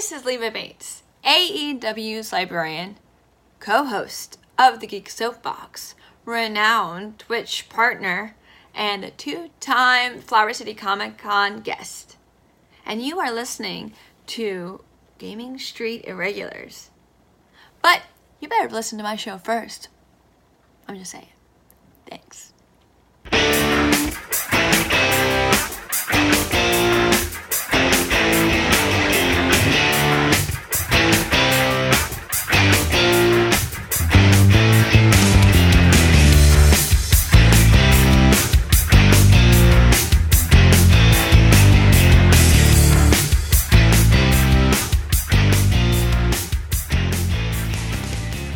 This is Leva Bates, AEW's librarian, co-host of the Geek Soapbox, renowned Twitch partner, and a two-time Flower City Comic Con guest. And you are listening to Gaming Street Irregulars. But you better listen to my show first. I'm just saying. Thanks.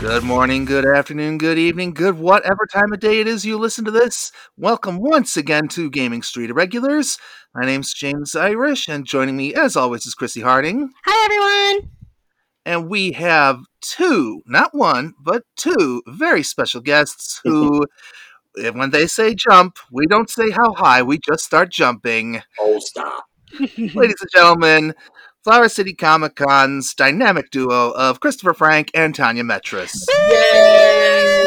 Good morning, good afternoon, good evening, good whatever time of day it is you listen to this. Welcome once again to Gaming Street Irregulars. My name's James Irish, and joining me, as always, is Chrissy Harding. Hi, everyone. And we have two, not one, but two very special guests who, when they say jump, we don't say how high, we just start jumping. Oh, stop. Ladies and gentlemen, Flower City Comic Con's dynamic duo of Christopher Frank and Tanya Metris. Yay!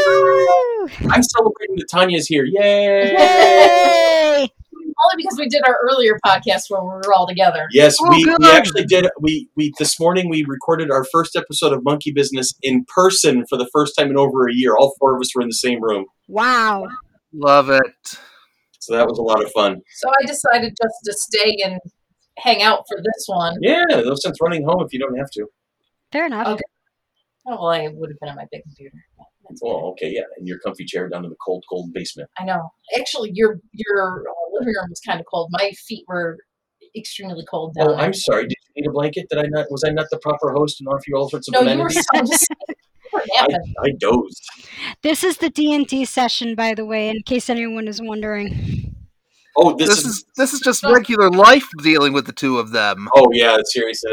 I'm celebrating that Tanya's here. Yay! Yay! Only because we did our earlier podcast where we were all together. Yes, we actually did. We this morning we recorded our first episode of Monkey Business in person for the first time in over a year. All four of us were in the same room. Wow! Love it. So that was a lot of fun. So I decided just to stay and hang out for this one. Yeah, no sense running home if you don't have to. Fair enough. Okay. Oh, well, I would have been on my big computer. Oh, okay, yeah, in your comfy chair down in the cold, cold basement. I know. Actually, your living room was kind of cold. My feet were extremely cold down there. I'm sorry. Did you need a blanket? Did I not? Was I not the proper host and offer you all sorts of amenities? No, you were so I dozed. This is the D&D session, by the way, in case anyone is wondering. Oh, this is just regular life dealing with the two of them. Oh yeah, seriously,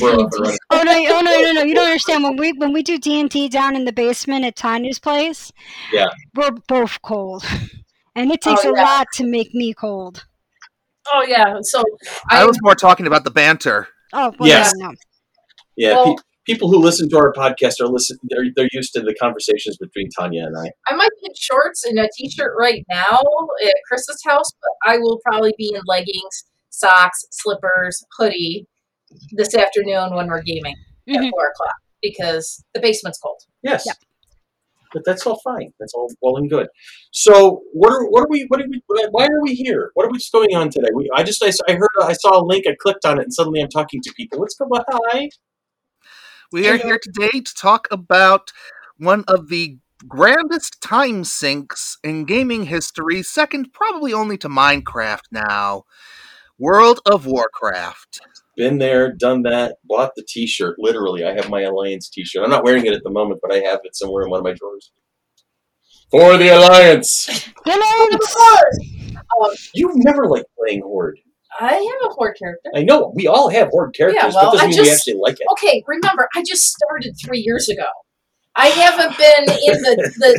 we're up and running. Oh no! You don't understand when we do D&D down in the basement at Tanya's place. Yeah, we're both cold, and it takes a lot to make me cold. Oh yeah, so I was more talking about the banter. Oh well, yes. Yeah, no. Yeah. Well, people who listen to our podcast they're used to the conversations between Tanya and I. I might be in shorts and a t-shirt right now at Chris's house, but I will probably be in leggings, socks, slippers, hoodie this afternoon when we're gaming at 4 o'clock because the basement's cold. Yes. Yeah. But that's all fine. That's all well and good. So why are we here? What are we going on today? I saw a link, I clicked on it, and suddenly I'm talking to people. What's going on? We are here today to talk about one of the grandest time sinks in gaming history, second probably only to Minecraft now, World of Warcraft. Been there, done that, bought the t-shirt, literally. I have my Alliance t-shirt. I'm not wearing it at the moment, but I have it somewhere in one of my drawers. For the Alliance! You've never liked playing Horde. I have a Horde character. I know. We all have Horde characters, but doesn't mean we actually like it. Okay, remember, I just started 3 years ago. I haven't been in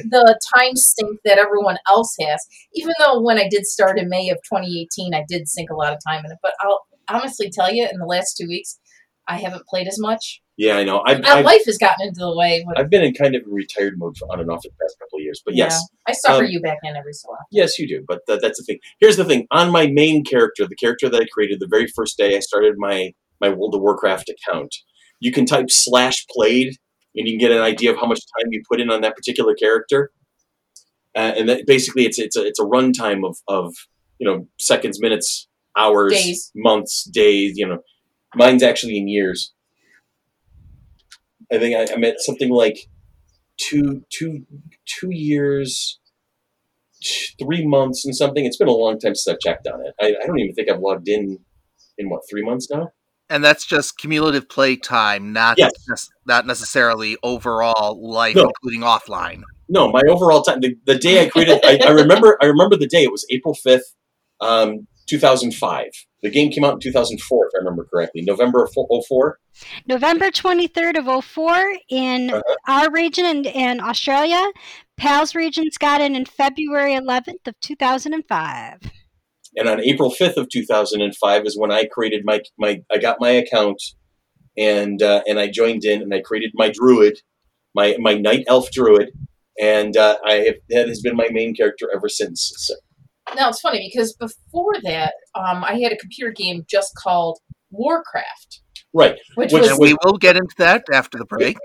the time sink that everyone else has, even though when I did start in May of 2018, I did sink a lot of time in it. But I'll honestly tell you, in the last 2 weeks, I haven't played as much. Yeah, I know. Life has gotten into the way. I've been in kind of a retired mode on and off for the past couple of years, but yes. I suffer you back in every so often. Yes, you do, but that's the thing. Here's the thing. On my main character, the character that I created the very first day I started my World of Warcraft account, you can type /played, and you can get an idea of how much time you put in on that particular character. And that basically, it's a runtime of seconds, minutes, hours, days. Months, days, Mine's actually in years. I think I'm at something like 2 years, 3 months and something. It's been a long time since I've checked on it. I don't even think I've logged in what, 3 months now? And that's just cumulative play time, not necessarily overall life, including offline. No, my overall time, the day I created, I remember the day, it was April 5th, 2005. The game came out in 2004, if I remember correctly. November of 04? November 23rd of 04 in our region in Australia. PAL's regions got in February 11th of 2005. And on April 5th of 2005 is when I created I got my account and I joined in, and I created my druid, my night elf druid, and that has been my main character ever since. So. Now, it's funny, because before that, I had a computer game just called Warcraft. Right. Which we will get into that after the break.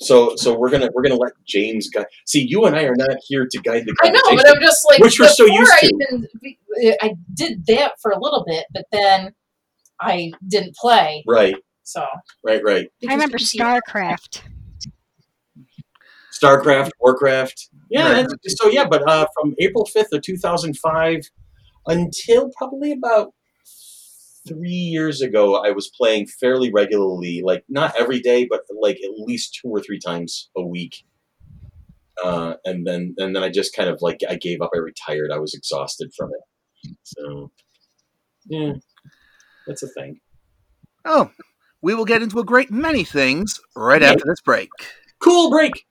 So we're gonna let James guide. See, you and I are not here to guide the conversation. I know, but I'm just like, which we're so used to. I did that for a little bit, but then I didn't play. Right. So. Right. I remember StarCraft. Warcraft. Yeah. Right. So yeah, but from April 5th of 2005 until probably about 3 years ago, I was playing fairly regularly, like not every day, but like at least 2 or 3 times a week. And then I just kind of like, I gave up. I retired. I was exhausted from it. So yeah, that's a thing. Oh, we will get into a great many things right after this break. Cool break.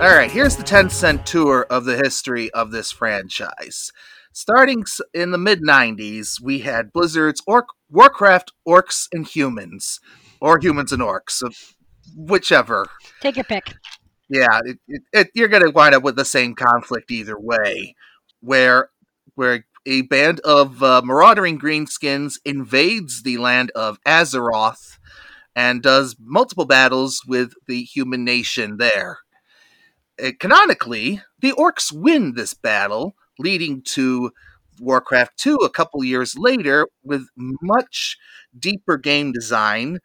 All right, here's the 10-cent tour of the history of this franchise. Starting in the mid-90s, we had Blizzard's Warcraft, Orcs and Humans, or Humans and Orcs, whichever. Take your pick. Yeah, you're going to wind up with the same conflict either way, where a band of marauding greenskins invades the land of Azeroth and does multiple battles with the human nation there. Canonically, the orcs win this battle, leading to Warcraft 2 a couple years later with much deeper game design,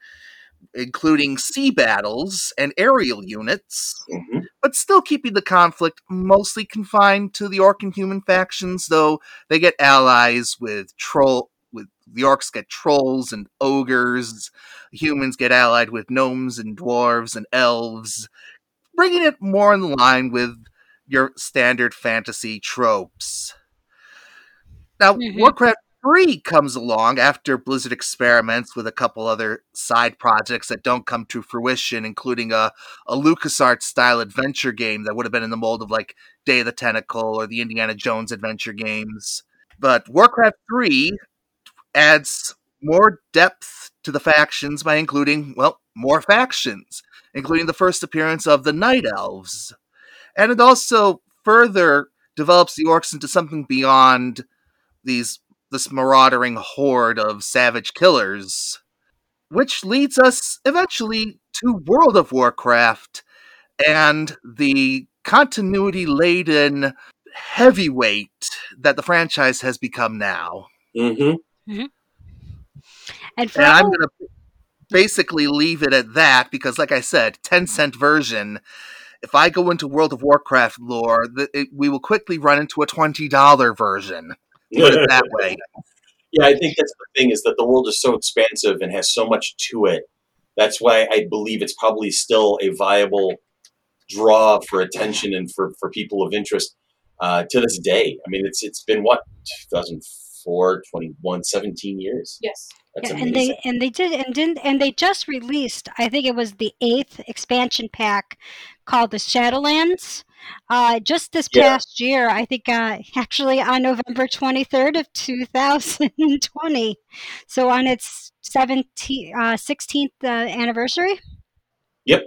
including sea battles and aerial units, but still keeping the conflict mostly confined to the orc and human factions, though they get allies with the orcs get trolls and ogres, humans get allied with gnomes and dwarves and elves, bringing it more in line with your standard fantasy tropes. Now, Warcraft 3 comes along after Blizzard experiments with a couple other side projects that don't come to fruition, including a LucasArts-style adventure game that would have been in the mold of, like, Day of the Tentacle or the Indiana Jones adventure games. But Warcraft 3 adds more depth to the factions by including, more factions, including the first appearance of the Night Elves. And it also further develops the orcs into something beyond this marauding horde of savage killers, which leads us eventually to World of Warcraft and the continuity-laden heavyweight that the franchise has become now. And I'm going to basically leave it at that, because like I said, 10-cent version, if I go into World of Warcraft lore, we will quickly run into a $20 version. Put it that way. Yeah, I think that's the thing, is that the world is so expansive and has so much to it. That's why I believe it's probably still a viable draw for attention and for people of interest to this day. I mean, it's been, 2004, 21, 17 years. Yes. That's amazing. They just released, I think it was the 8th expansion pack called the Shadowlands. Just this past year, I think actually on November 23rd of 2020. So on its 16th anniversary. Yep.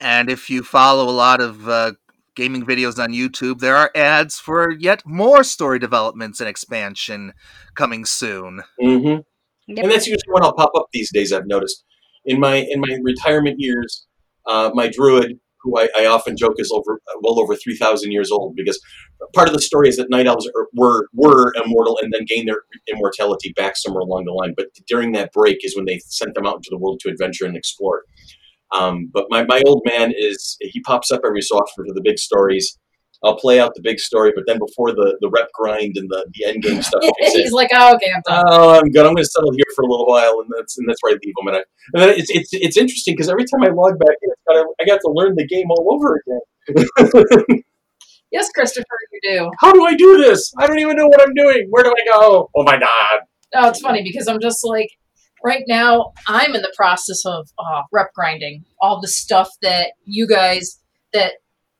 And if you follow a lot of gaming videos on YouTube, there are ads for yet more story developments and expansion coming soon. And that's usually when I'll pop up these days, I've noticed. In my retirement years, my druid, who I often joke is well over 3,000 years old, because part of the story is that Night Elves were immortal and then gained their immortality back somewhere along the line. But during that break is when they sent them out into the world to adventure and explore. But my old man, he pops up every so often for the big stories, I'll play out the big story, but then before the rep grind and the end game stuff, he's like, "Oh, okay, I'm done. Oh, I'm good. I'm going to settle here for a little while," and that's where I leave him. And then it's interesting because every time I log back in, I got to learn the game all over again. Yes, Christopher, you do. How do I do this? I don't even know what I'm doing. Where do I go? Oh my God! Oh, it's funny because I'm just like, right now I'm in the process of rep grinding all the stuff that you guys that.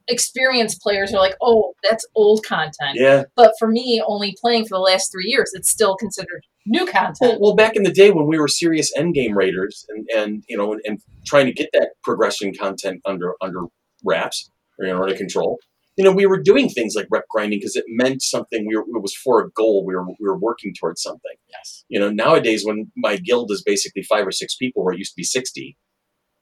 Experienced players are like, oh, that's old content. Yeah. But for me, only playing for the last 3 years, it's still considered new content. Well, back in the day when we were serious endgame raiders and trying to get that progression content under wraps or under control, we were doing things like rep grinding because it meant something. It was for a goal. We were working towards something. Yes. Nowadays when my guild is basically 5 or 6 people where it used to be 60.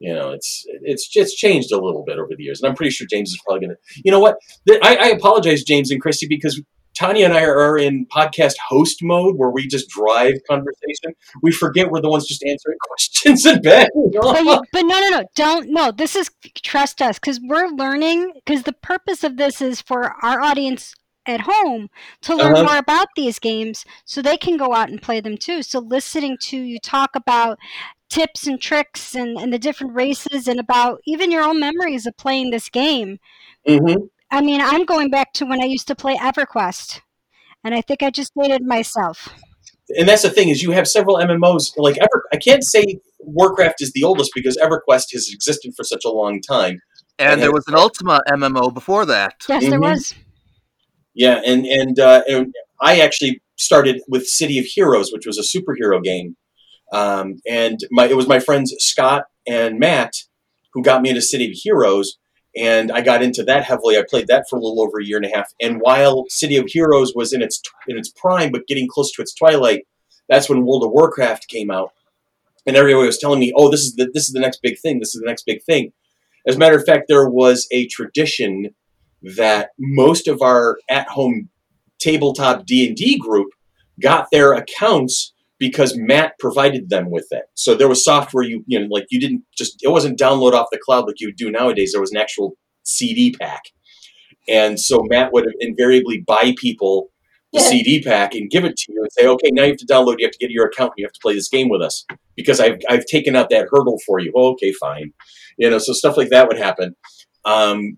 It's changed a little bit over the years, and I'm pretty sure James is probably going to. You know what? I apologize, James and Chrissy, because Tanya and I are in podcast host mode where we just drive conversation. We forget we're the ones just answering questions in bed. But no, don't. No, this is trust us because we're learning. Because the purpose of this is for our audience at home to learn more about these games, so they can go out and play them too. So listening to you talk about tips and tricks and the different races and about even your own memories of playing this game. Mm-hmm. I mean, I'm going back to when I used to play EverQuest, and I think I just dated myself. And that's the thing is you have several MMOs like I can't say Warcraft is the oldest because EverQuest has existed for such a long time. And there was an Ultima MMO before that. Yes, mm-hmm. There was. Yeah, and I actually started with City of Heroes, which was a superhero game. It was my friends Scott and Matt who got me into City of Heroes, and I got into that heavily. I played that for a little over a year and a half. And while City of Heroes was in its prime, but getting close to its twilight, that's when World of Warcraft came out. And everybody was telling me, "Oh, this is the next big thing. This is the next big thing." As a matter of fact, there was a tradition that most of our at-home tabletop D&D group got their accounts. Because Matt provided them with it, so there was software like you didn't just it wasn't download off the cloud like you would do nowadays. There was an actual CD pack, and so Matt would invariably buy people the CD pack and give it to you and say, "Okay, now you have to download. You have to get your account. And you have to play this game with us because I've taken out that hurdle for you." Oh, okay, fine, So stuff like that would happen.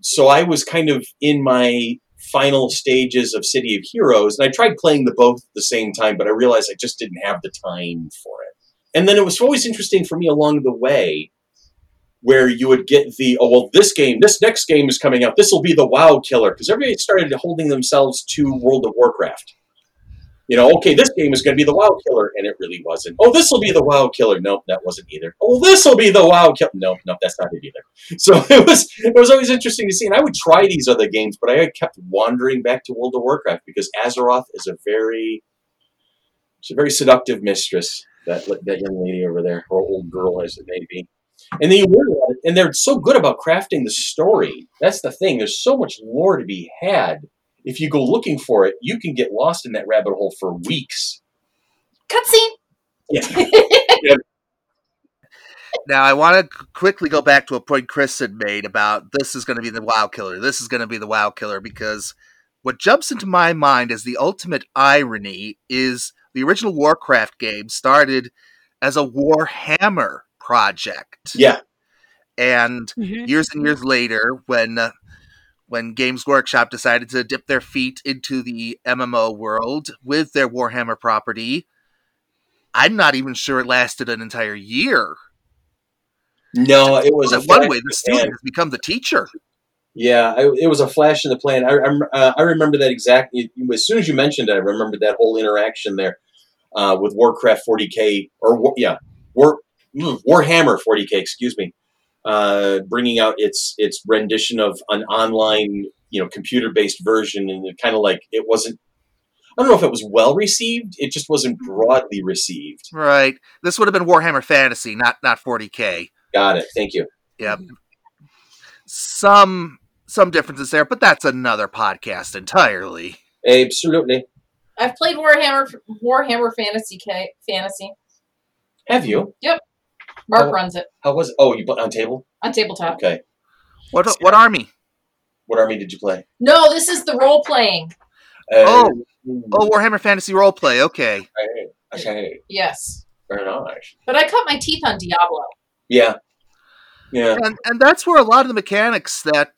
So I was kind of in my final stages of City of Heroes, and I tried playing the both at the same time, but I realized I just didn't have the time for it. And then it was always interesting for me along the way where you would get this next game is coming out. This will be the WoW killer, because everybody started holding themselves to World of Warcraft. Okay, this game is going to be the WoW killer, and it really wasn't. Oh, this will be the WoW killer. Nope, that wasn't either. Oh, this will be the WoW killer. Nope, that's not it either. So it was always interesting to see, and I would try these other games, but I kept wandering back to World of Warcraft because Azeroth is a very seductive mistress, that young lady over there, or old girl as it may be. And then you learn about it, and they're so good about crafting the story. That's the thing. There's so much lore to be had. If you go looking for it, you can get lost in that rabbit hole for weeks. Cutscene. Yeah. Now, I want to quickly go back to a point Chris had made about this is going to be the WoW killer. This is going to be the WoW killer, because what jumps into my mind as the ultimate irony is the original Warcraft game started as a Warhammer project. Yeah. And years and years later, when Games Workshop decided to dip their feet into the MMO world with their Warhammer property, I'm not even sure it lasted an entire year. No, it was one way. The student has become the teacher. Yeah, it was a flash in the pan. I remember that exactly. As soon as you mentioned it, I remembered that whole interaction there with Warcraft 40K Warhammer 40K. Excuse me. Bringing out its rendition of an online, computer-based version, and it kind of like it wasn't. I don't know if it was well received. It just wasn't broadly received. Right. This would have been Warhammer Fantasy, not 40K. Got it. Thank you. Yeah. Some differences there, but that's another podcast entirely. Absolutely. I've played Warhammer Fantasy. Have you? Yep. Mark runs it. How was it? Oh, you put on tabletop? On tabletop. Okay. What army? What army did you play? No, this is the role playing. Warhammer Fantasy role play. Okay. Okay. Yes. Very nice. But I cut my teeth on Diablo. Yeah. Yeah. And that's where a lot of the mechanics that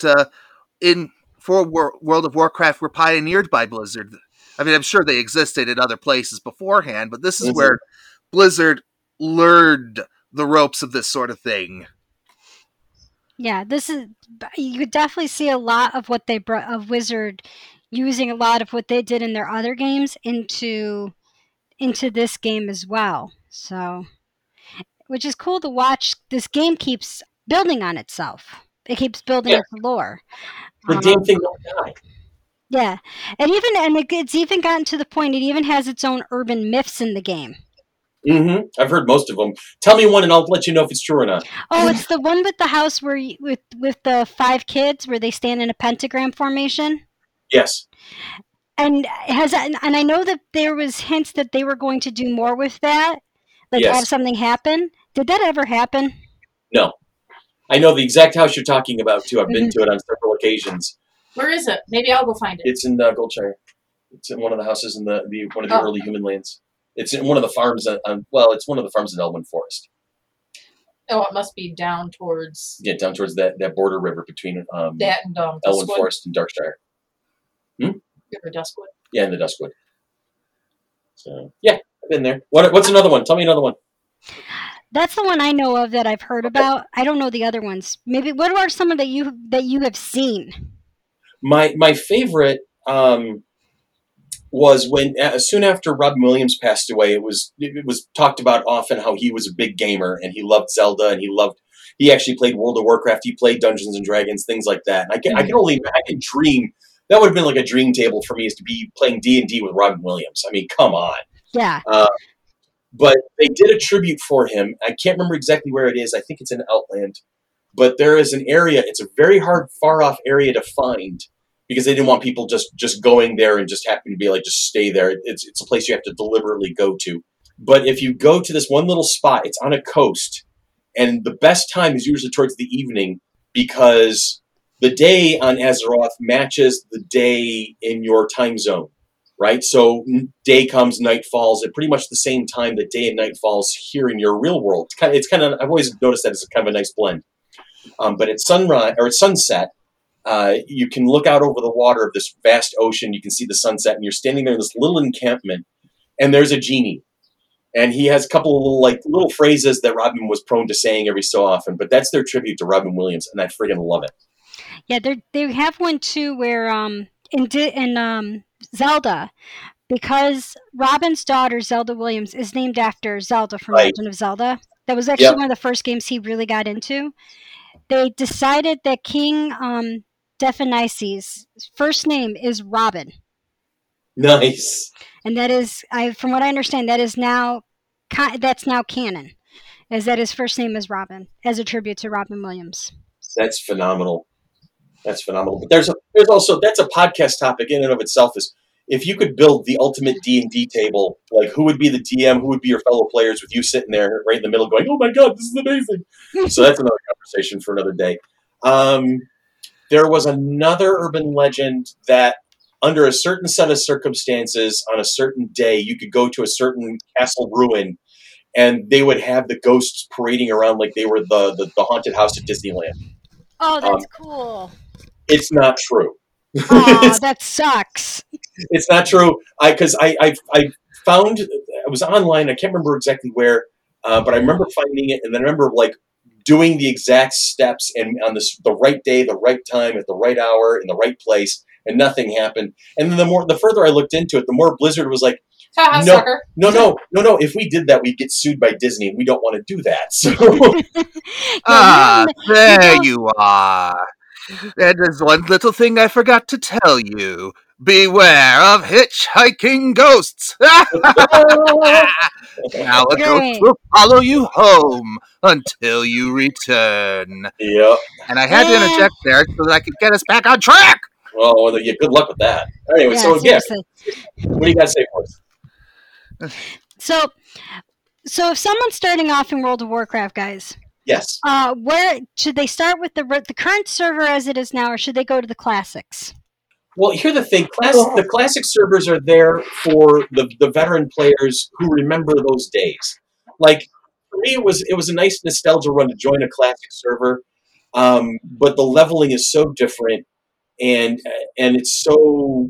World of Warcraft were pioneered by Blizzard. I mean, I'm sure they existed in other places beforehand, but this is where Blizzard learned the ropes of this sort of thing. Yeah, this is, you could definitely see a lot of what they brought of Wizard using a lot of what they did in their other games into this game as well. So, which is cool to watch. This game keeps building on itself. It keeps building its lore. The damn thing don't die. Yeah, it's even gotten to the point it even has its own urban myths in the game. Mm-hmm. I've heard most of them. Tell me one, and I'll let you know if it's true or not. Oh, it's the one with the house where with the five kids where they stand in a pentagram formation. Yes. And I know that there was hints that they were going to do more with that, have something happen. Did that ever happen? No. I know the exact house you're talking about too. I've been to it on several occasions. Where is it? Maybe I'll go find it. It's in Goldshire. It's in one of the houses in the one of the early human lands. It's in one of the farms. It's one of the farms in Elwynn Forest. Oh, it must be down towards. Yeah, down towards that border river between that and Elwynn Forest and Darkshire. Hmm? Or Duskwood. Yeah, in the Duskwood. So yeah, I've been there. What's another one? Tell me another one. That's the one I know of that I've heard about. I don't know the other ones. Maybe what are some of that you have seen? My favorite was when soon after Robin Williams passed away, it was talked about often how he was a big gamer and he loved Zelda and he actually played World of Warcraft, he played Dungeons and Dragons, things like that. And I can dream that would have been like a dream table for me is to be playing D&D with Robin Williams. I mean, come on, yeah. But they did a tribute for him. I can't remember exactly where it is. I think it's in Outland. But there is an area, it's a very hard, far-off area to find because they didn't want people just going there and just happen to be like, just stay there. It's a place you have to deliberately go to. But if you go to this one little spot, it's on a coast, and the best time is usually towards the evening because the day on Azeroth matches the day in your time zone, right? So day comes, night falls at pretty much the same time that day and night falls here in your real world. It's kind of I've always noticed that it's kind of a nice blend. But at sunrise or at sunset, you can look out over the water of this vast ocean. You can see the sunset, and you're standing there in this little encampment. And there's a genie, and he has a couple of little phrases that Robin was prone to saying every so often. But that's their tribute to Robin Williams, and I friggin' love it. Yeah, they have one too where in Zelda, because Robin's daughter Zelda Williams is named after Zelda from Legend of Zelda. That was actually one of the first games he really got into. They decided that King Dephanices' first name is Robin. Nice. And that is, from what I understand, that's now canon, is that his first name is Robin, as a tribute to Robin Williams. That's phenomenal. That's phenomenal. But there's also that's a podcast topic in and of itself. Is if you could build the ultimate D&D table, like who would be the DM? Who would be your fellow players with you sitting there right in the middle going, oh my God, this is amazing. So that's another conversation for another day. There was another urban legend that under a certain set of circumstances on a certain day, you could go to a certain castle ruin and they would have the ghosts parading around like they were the haunted house at Disneyland. Oh, that's cool. It's not true. Oh, that sucks. It's not true. Because I found I was online. I can't remember exactly where, but I remember finding it, and then I remember like doing the exact steps and on the right day, the right time, at the right hour, in the right place, and nothing happened. And then the further I looked into it, the more Blizzard was like, no. If we did that, we'd get sued by Disney. We don't want to do that. So there you are. That is one little thing I forgot to tell you. Beware of hitchhiking ghosts. Now a ghost will follow you home until you return. Yep. And I had to interject there so that I could get us back on track. Oh, yeah, good luck with that. Anyway, what do you got to say for us? So if someone's starting off in World of Warcraft, guys, Yes. Where should they start with the current server as it is now, or should they go to the classics? Well, here's the thing. The classic servers are there for the veteran players who remember those days. Like, for me, it was a nice nostalgia run to join a classic server, but the leveling is so different, and it's so...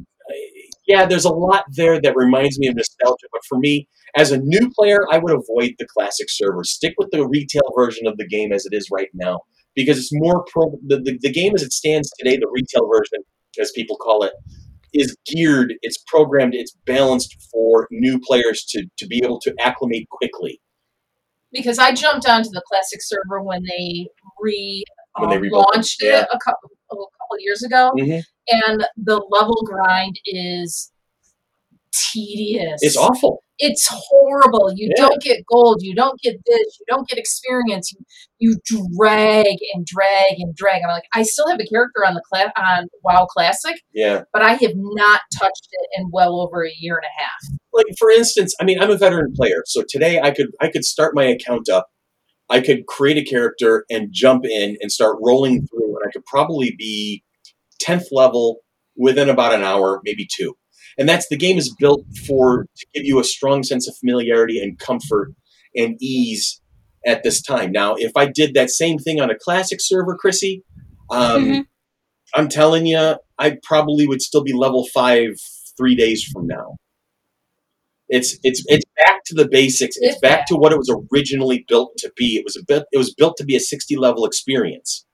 Yeah, there's a lot there that reminds me of nostalgia, but for me, as a new player, I would avoid the classic server. Stick with the retail version of the game as it is right now, because it's more the game as it stands today, the retail version, as people call it, is geared, it's programmed, it's balanced for new players to be able to acclimate quickly. Because I jumped onto the classic server when they relaunched it a couple of years ago. Mm-hmm. And the level grind is tedious. It's awful. It's horrible. You don't get gold. You don't get this. You don't get experience. You drag and drag and drag. I'm like, I still have a character on WoW Classic. Yeah. But I have not touched it in well over a year and a half. Like, for instance, I mean, I'm a veteran player, so today I could start my account up. I could create a character and jump in and start rolling through, and I could probably be 10th level within about an hour, maybe two. And that's, the game is built to give you a strong sense of familiarity and comfort and ease at this time. Now, if I did that same thing on a classic server, Chrissy, mm-hmm. I'm telling you, I probably would still be level 5 3 days from now. It's back to the basics. It's back to what it was originally built to be. It was built to be a 60 level experience.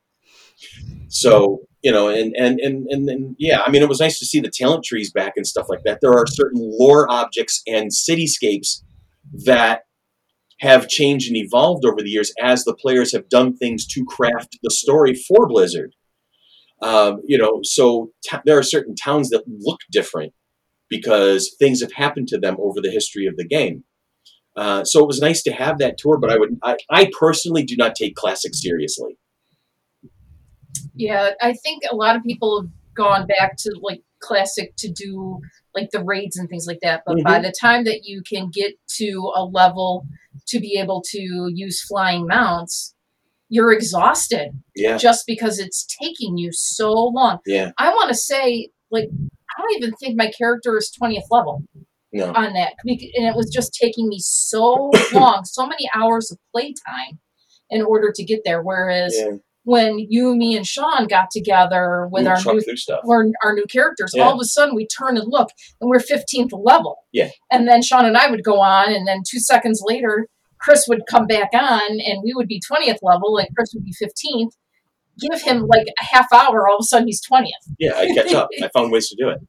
So, you know, and yeah, I mean, it was nice to see the talent trees back and stuff like that. There are certain lore objects and cityscapes that have changed and evolved over the years as the players have done things to craft the story for Blizzard. You know, so there are certain towns that look different because things have happened to them over the history of the game. So it was nice to have that tour, but I personally do not take classics seriously. Yeah, I think a lot of people have gone back to like classic to do like the raids and things like that. But mm-hmm. by the time that you can get to a level to be able to use flying mounts, you're exhausted. Yeah. Just because it's taking you so long. Yeah. I want to say, like, I don't even think my character is 20th level on that. And it was just taking me so long, so many hours of playtime in order to get there. Whereas... Yeah. When you, me, and Sean got together with our new characters, all of a sudden we turn and look, and we're 15th level. Yeah. And then Sean and I would go on, and then 2 seconds later, Chris would come back on, and we would be 20th level, and Chris would be 15th. Give him like a half hour, all of a sudden he's 20th. Yeah, I catch up. I found ways to do it.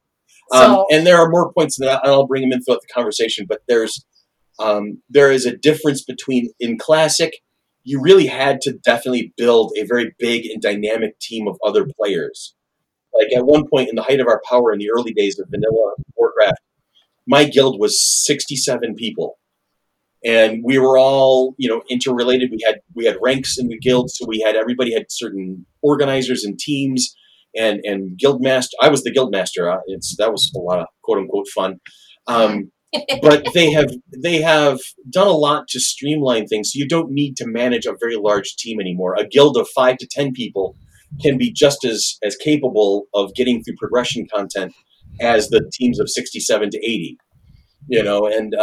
And there are more points that I'll bring them in throughout the conversation, but there is a difference between in classic. You really had to definitely build a very big and dynamic team of other players. Like at one point in the height of our power in the early days of vanilla Warcraft, my guild was 67 people. And we were all, you know, interrelated. We had ranks in the guild, so everybody had certain organizers and teams and guild master. I was the guild master. That was a lot of quote unquote fun. But they have done a lot to streamline things, so you don't need to manage a very large team anymore. A guild of 5 to 10 people can be just as capable of getting through progression content as the teams of 67 to 80, you know, and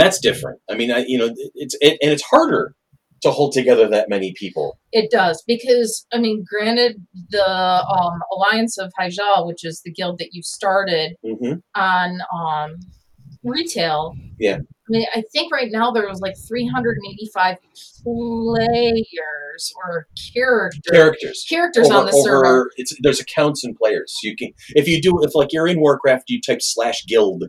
that's different. I mean, it's harder to hold together that many people. It does, because I mean, granted, the Alliance of Hyjal, which is the guild that you started mm-hmm. on retail. Yeah. I mean, I think right now there was like 385 players or characters on the server. There's accounts and players. You can, if like you're in Warcraft, you type /guild.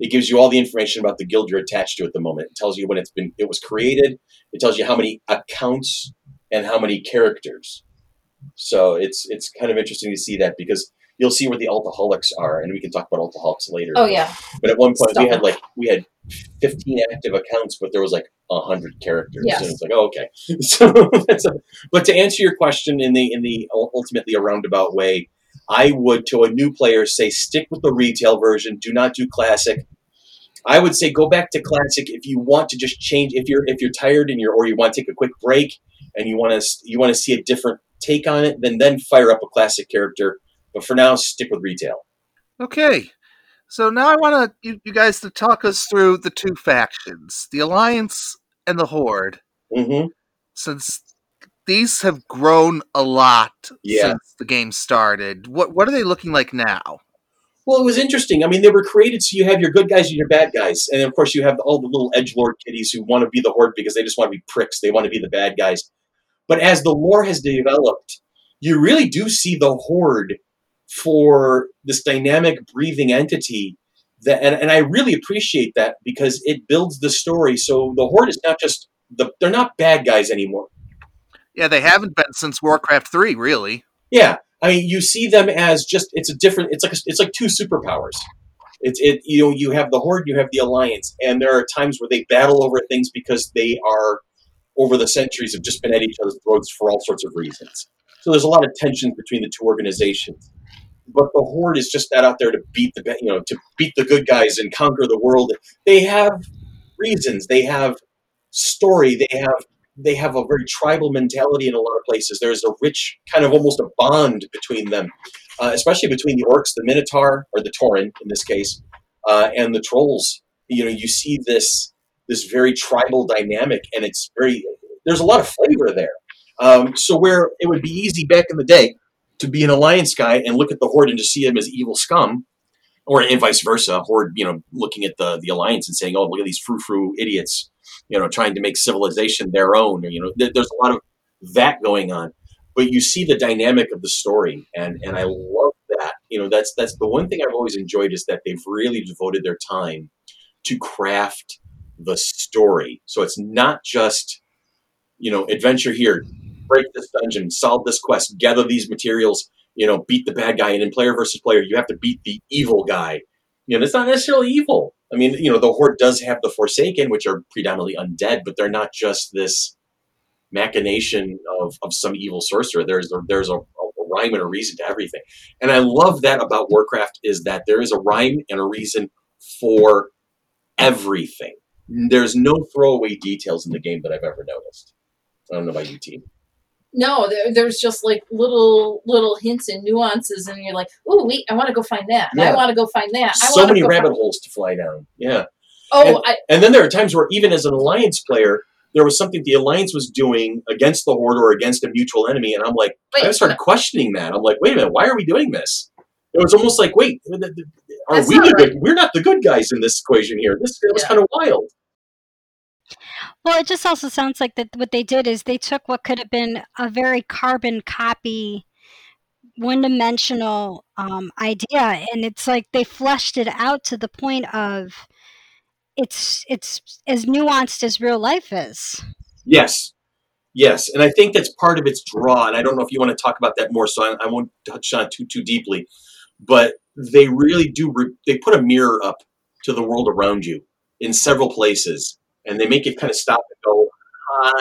It gives you all the information about the guild you're attached to at the moment. It tells you when it was created. It tells you how many accounts and how many characters. So it's kind of interesting to see that, because you'll see where the alcoholics are, and we can talk about alcoholics later. Oh yeah. But at one point we had 15 active accounts, but there was like 100 characters. Yes. And it's like, oh, okay. So but to answer your question in the ultimately a roundabout way, I would, to a new player, say stick with the retail version. Do not do classic. I would say go back to classic if you want to just change, if you're tired and or you want to take a quick break and you want to see a different take on it, then fire up a classic character. But for now, stick with retail. Okay. So now I want you guys to talk us through the two factions, the Alliance and the Horde. Mm-hmm. Since these have grown a lot since the game started, what are they looking like now? Well, it was interesting. I mean, they were created so you have your good guys and your bad guys. And, of course, you have all the little edgelord kiddies who want to be the Horde because they just want to be pricks. They want to be the bad guys. But as the lore has developed, you really do see the Horde for this dynamic, breathing entity. And I really appreciate that because it builds the story. So the Horde is not just they're not bad guys anymore. Yeah, they haven't been since Warcraft 3, really. Yeah. I mean, you see them as just it's like two superpowers. You have the Horde, you have the Alliance, and there are times where they battle over things because they are over the centuries have just been at each other's throats for all sorts of reasons. So there's a lot of tension between the two organizations. But the Horde is just that out there to beat the good guys and conquer the world. They have reasons, they have story, they have a very tribal mentality in a lot of places. There's a rich kind of almost a bond between them, especially between the orcs, the Minotaur, or the Tauren in this case, and the trolls. You know, you see this very tribal dynamic, and it's very, there's a lot of flavor there. So where it would be easy back in the day to be an Alliance guy and look at the Horde and just see him as evil scum, and vice versa, Horde, looking at the Alliance and saying, oh, look at these frou-frou idiots, trying to make civilization their own. There's a lot of that going on, but you see the dynamic of the story. And I love that, that's the one thing I've always enjoyed is that they've really devoted their time to craft the story. So it's not just, adventure here, break this dungeon, solve this quest, gather these materials, beat the bad guy. And in player versus player, you have to beat the evil guy. It's not necessarily evil. I mean, the Horde does have the Forsaken, which are predominantly undead, but they're not just this machination of some evil sorcerer. There's a rhyme and a reason to everything. And I love that about Warcraft is that there is a rhyme and a reason for everything. There's no throwaway details in the game that I've ever noticed. I don't know about you, team. No, there's just like little hints and nuances, and you're like, "Ooh, I want to go find that. Yeah. I want to go find that." So many rabbit holes to fly down. Yeah. Oh, and then there are times where, even as an Alliance player, there was something the Alliance was doing against the Horde or against a mutual enemy, and I'm like, I started questioning that. I'm like, "Wait a minute, why are we doing this?" It was almost like, "Wait, are we the good? We're not the good guys in this equation here. It was kind of wild." Well, it just also sounds like that what they did is they took what could have been a very carbon copy, one-dimensional idea, and it's like they fleshed it out to the point of it's as nuanced as real life is. Yes, and I think that's part of its draw, and I don't know if you want to talk about that more, so I won't touch on it too deeply, but they really do, they put a mirror up to the world around you in several places. And they make it kind of stop and go,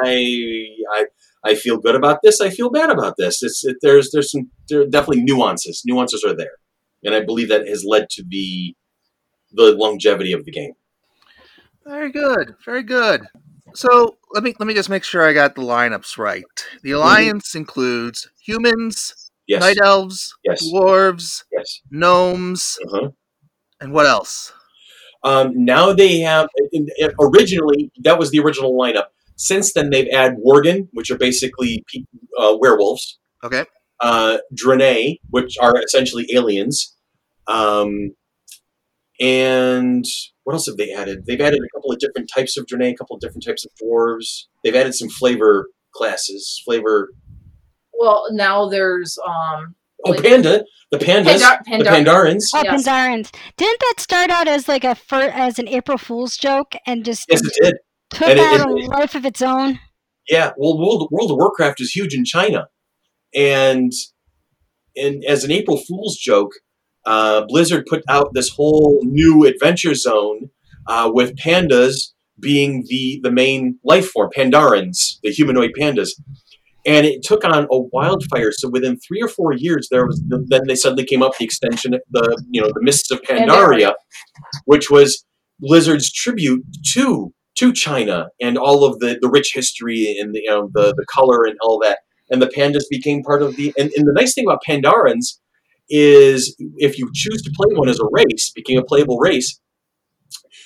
I feel good about this. I feel bad about this. There are definitely nuances. Nuances are there. And I believe that has led to the longevity of the game. Very good. Very good. So let me just make sure I got the lineups right. The Alliance includes humans, Night Elves, dwarves, gnomes, and what else? Now they have, originally, that was the original lineup. Since then, they've added Worgen, which are basically werewolves. Okay. Draenei, which are essentially aliens. And what else have they added? They've added a couple of different types of Draenei, a couple of different types of dwarves. They've added some flavor classes. Well, now there's... Panda. The pandas. The Pandarins. Oh, yes. Pandarins. Didn't that start out as like as an April Fool's joke and just took out a life of its own? Yeah. Well, World of Warcraft is huge in China. And as an April Fool's joke, Blizzard put out this whole new adventure zone with pandas being the main life form, Pandarins, the humanoid pandas. And it took on a wildfire. So within 3 or 4 years, then they suddenly came up the extension of the Mists of Pandaria, which was Blizzard's tribute to China and all of the rich history and the color and all that. And the pandas became part of the... And the nice thing about Pandarins is if you choose to play one as a race, became a playable race,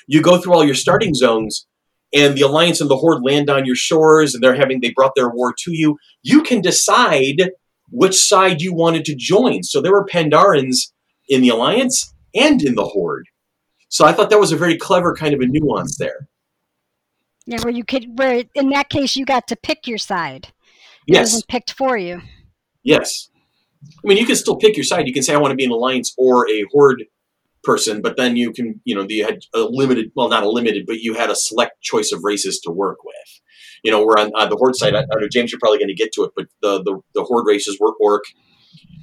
you go through all your starting zones and the Alliance and the Horde land on your shores and they brought their war to you. You can decide which side you wanted to join. So there were Pandarins in the Alliance and in the Horde. So I thought that was a very clever kind of a nuance there. Yeah, where in that case you got to pick your side. Yes. It wasn't picked for you. Yes. I mean, you can still pick your side. You can say, I want to be an Alliance or a Horde person, but then you can, you had a limited, well, not a limited, but you had a select choice of races to work with. We're on the Horde side. I know, James, you're probably going to get to it, but the Horde races were Orc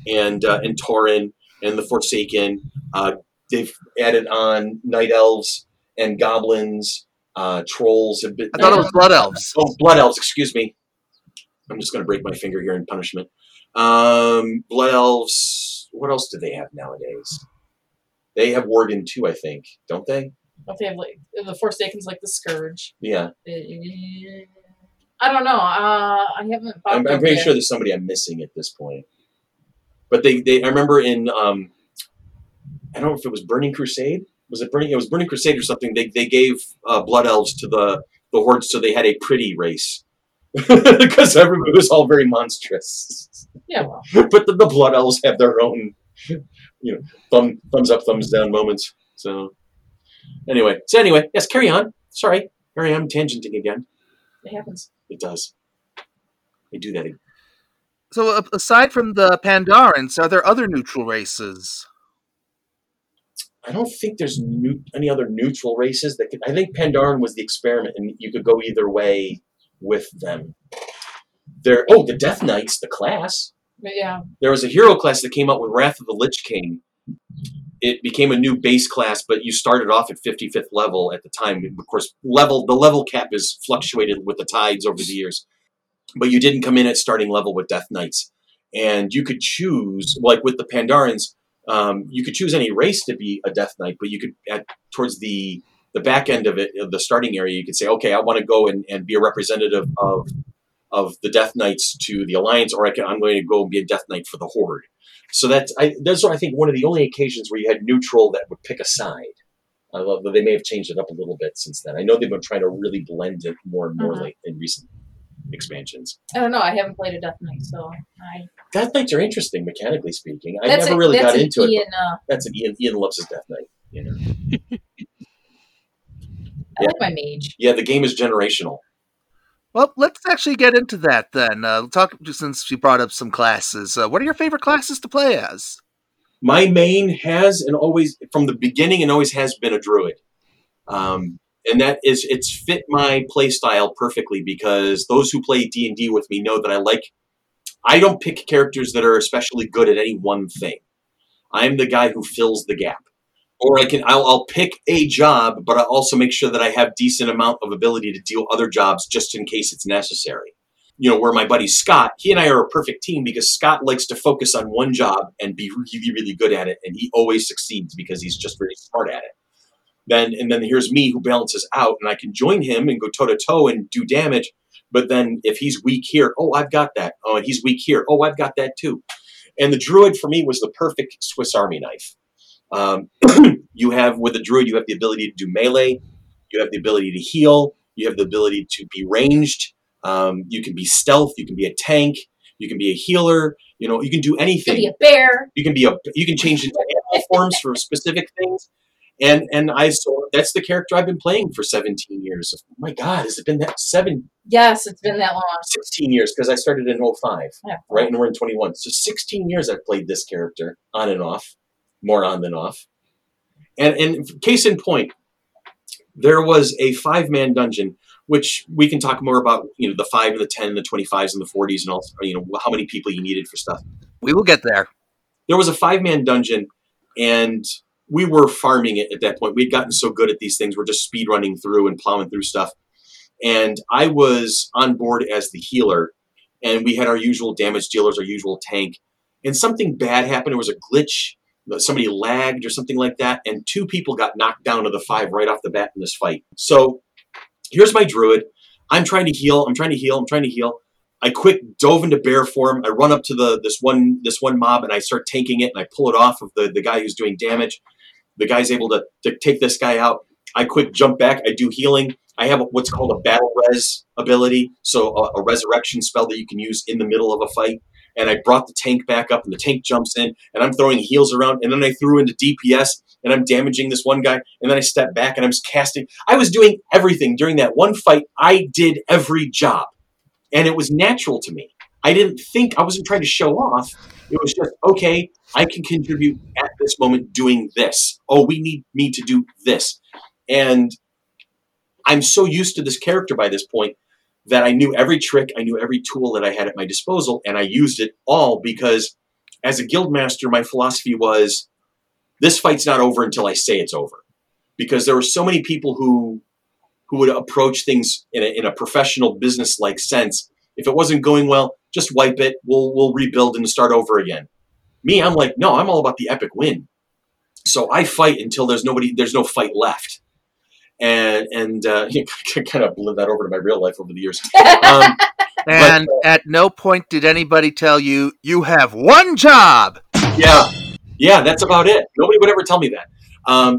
and Tauren and the Forsaken. They've added on Night Elves and Goblins, Trolls. I thought it was Blood Elves. Oh, Blood Elves, excuse me. I'm just going to break my finger here in punishment. Blood Elves, what else do they have nowadays? They have Worgen too, I think, don't they? Don't they have the Forsaken's like the Scourge? Yeah. I don't know. I haven't. I'm pretty sure there's somebody I'm missing at this point. But they I remember in I don't know if it was Burning Crusade. It was Burning Crusade or something. They gave Blood Elves to the Horde, so they had a pretty race. Because everybody was all very monstrous. Yeah, well. But the Blood Elves have their own, thumbs up, thumbs down moments. So anyway, yes, carry on. Sorry, here I am tangenting again. It happens. It does. They do that again. So aside from the Pandarins, are there other neutral races? I don't think there's any other neutral races that could. I think Pandarin was the experiment, and you could go either way with them. The Death Knights, the class. Yeah. There was a hero class that came out with Wrath of the Lich King. It became a new base class, but you started off at 55th level at the time. Of course, the level cap is fluctuated with the tides over the years. But you didn't come in at starting level with Death Knights. And you could choose, like with the Pandarins, you could choose any race to be a Death Knight, but you could, towards the back end of it, of the starting area, you could say, okay, I want to go and be a representative of the Death Knights to the Alliance, or I'm going to go and be a Death Knight for the Horde. So that's I think one of the only occasions where you had neutral that would pick a side. Although they may have changed it up a little bit since then. I know they've been trying to really blend it more and more late in recent expansions. I don't know. I haven't played a Death Knight, so Death Knights are interesting, mechanically speaking. I never really got into it. That's an Ian. Ian loves his Death Knight. I like my mage. Yeah, the game is generational. Well, let's actually get into that then. Since you brought up some classes, what are your favorite classes to play as? My main has and always, from the beginning and always has been a druid. And that is, it's fit my play style perfectly because those who play D&D with me know that I don't pick characters that are especially good at any one thing. I'm the guy who fills the gap. Or I'll pick a job, but I'll also make sure that I have decent amount of ability to deal other jobs just in case it's necessary. Where my buddy Scott, he and I are a perfect team because Scott likes to focus on one job and be really, really good at it. And he always succeeds because he's just very smart at it. Then here's me who balances out, and I can join him and go toe-to-toe and do damage. But then if he's weak here, oh, I've got that. Oh, and he's weak here. Oh, I've got that too. And the druid for me was the perfect Swiss Army knife. With a druid, you have the ability to do melee. You have the ability to heal. You have the ability to be ranged. You can be stealth. You can be a tank. You can be a healer. You can do anything. You can be a bear. You can change into animal forms for specific things. And that's the character I've been playing for 17 years. Oh my God, has it been that 7? Yes, it's been that long. 16 years, because I started in 2005, yeah. Right? And we're in 2021. So 16 years I've played this character on and off, more on than off. And case in point, there was a 5-man dungeon, which we can talk more about, the 5 and the 10 and the 25s and the 40s and all, how many people you needed for stuff. We will get there. There was a 5-man dungeon, and we were farming it at that point. We'd gotten so good at these things. We're just speedrunning through and plowing through stuff. And I was on board as the healer, and we had our usual damage dealers, our usual tank. And something bad happened. It was a glitch somebody lagged or something like that, and two people got knocked down to the five right off the bat in this fight. So here's my druid. I'm trying to heal. I quick dove into bear form. I run up to this one mob, and I start tanking it, and I pull it off of the guy who's doing damage. The guy's able to take this guy out. I quick jump back. I do healing. I have what's called a battle res ability, so a resurrection spell that you can use in the middle of a fight. And I brought the tank back up, and the tank jumps in, and I'm throwing heals around, and then I threw into DPS, and I'm damaging this one guy, and then I step back, and I'm casting. I was doing everything during that one fight. I did every job, and it was natural to me. I wasn't trying to show off. It was just, okay, I can contribute at this moment doing this. Oh, we need me to do this. And I'm so used to this character by this point that I knew every trick, I knew every tool that I had at my disposal, and I used it all because as a guildmaster, my philosophy was this fight's not over until I say it's over. Because there were so many people who would approach things in a professional business-like sense. If it wasn't going well, just wipe it. We'll rebuild and start over again. Me, I'm like, no, I'm all about the epic win. So I fight until there's no fight left. And I kind of blew that over to my real life over the years. But at no point did anybody tell you, you have one job. Yeah, that's about it. Nobody would ever tell me that.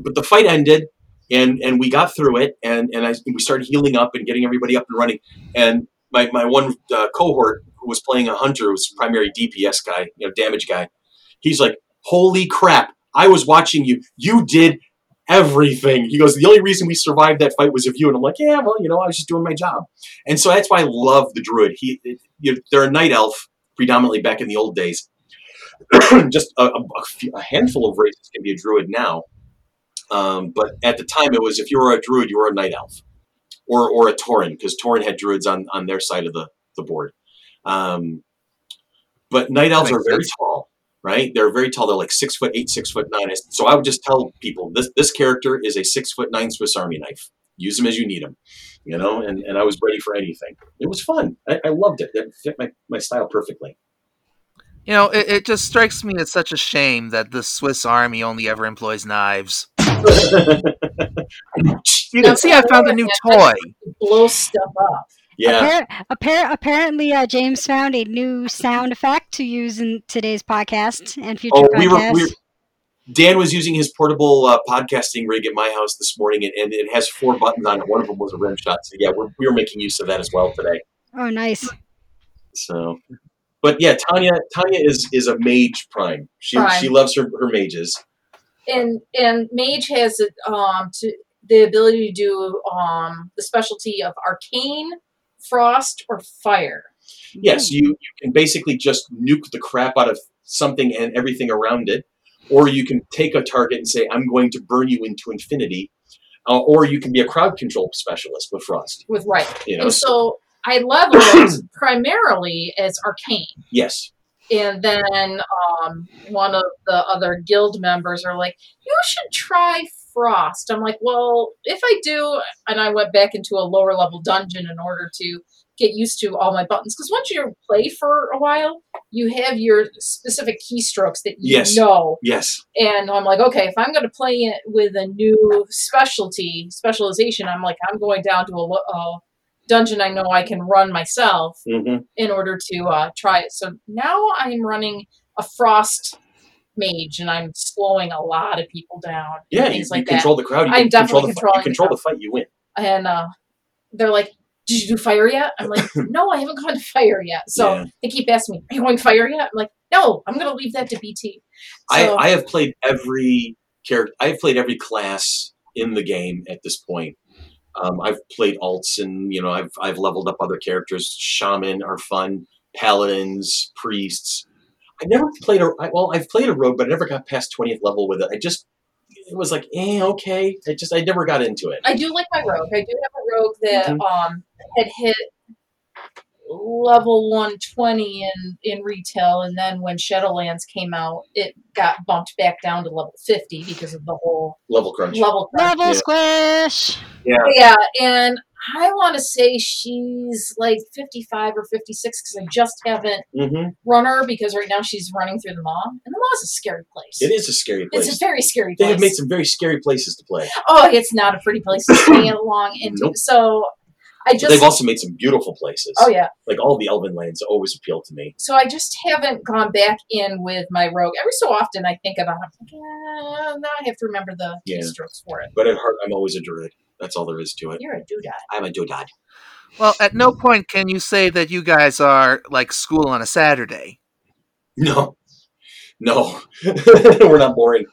But the fight ended, and we got through it, and we started healing up and getting everybody up and running. And my one cohort who was playing a hunter, who was the primary DPS guy, damage guy, he's like, holy crap, I was watching you. You did everything. He goes, the only reason we survived that fight was of you. And I'm like, yeah, well, I was just doing my job. And so that's why I love the druid. They're a night elf predominantly back in the old days. Just a handful of races can be a druid now. But at the time it was, if you were a druid, you were a night elf or a tauren, because tauren had druids on their side of the board. But night elves are very tall. Right? They're very tall. They're like 6'8", 6'9". So I would just tell people this character is a 6'9" Swiss Army knife. Use them as you need them, and I was ready for anything. It was fun. I loved it. It fit my style perfectly. It just strikes me as such a shame that the Swiss Army only ever employs knives. You can see I found a new toy. Blow stuff up. Yeah. Apparently, James found a new sound effect to use in today's podcast and future podcasts. Dan was using his portable podcasting rig at my house this morning, and it has 4 buttons on it. One of them was a rim shot. So, yeah, we were making use of that as well today. Oh, nice. So, but yeah, Tanya is a mage prime. She loves her mages. And mage has the ability to do the specialty of arcane, frost, or fire. Yes, you can basically just nuke the crap out of something and everything around it, or you can take a target and say, I'm going to burn you into infinity, or you can be a crowd control specialist with frost. With right. And so I level it primarily as arcane. Yes. And then one of the other guild members are like, you should try frost. I'm like, well, if I do, and I went back into a lower level dungeon in order to get used to all my buttons. Because once you play for a while, you have your specific keystrokes that you know. Yes. And I'm like, okay, if I'm going to play it with a new specialization, I'm like, I'm going down to a dungeon I know I can run myself in order to try it. So now I'm running a frost mage, and I'm slowing a lot of people down. Yeah, you control the crowd. I'm definitely controlling. You control the fight, you win. And they're like, did you do fire yet? I'm like, no, I haven't gone to fire yet. So they keep asking me, are you going fire yet? I'm like, no, I'm going to leave that to BT. So, I have played every character. I've played every class in the game at this point. I've played alts, and I've leveled up other characters. Shaman are fun. Paladins, priests. I've played a rogue, but I never got past 20th level with it. It was like, okay. I never got into it. I do like my rogue. I do have a rogue that had hit level 120 in retail, and then when Shadowlands came out, it got bumped back down to level 50 because of the whole level crunch. Level squish. Yeah. And I want to say she's like 55 or 56 because I just haven't run her because right now she's running through the maw. And the maw is a scary place. It is a scary place. It's a very scary place. They have made some very scary places to play. Oh, it's not a pretty place to stay along into. Nope. So I just... But they've also made some beautiful places. Oh, yeah. Like all the Elven lands always appeal to me. So I just haven't gone back in with my rogue. Every so often I think about it. Now I have to remember the keystrokes for it. But at heart, I'm always a druid. That's all there is to it. You're a doodad. I'm a doodad. Well, at no point can you say that you guys are like school on a Saturday. No, we're not boring.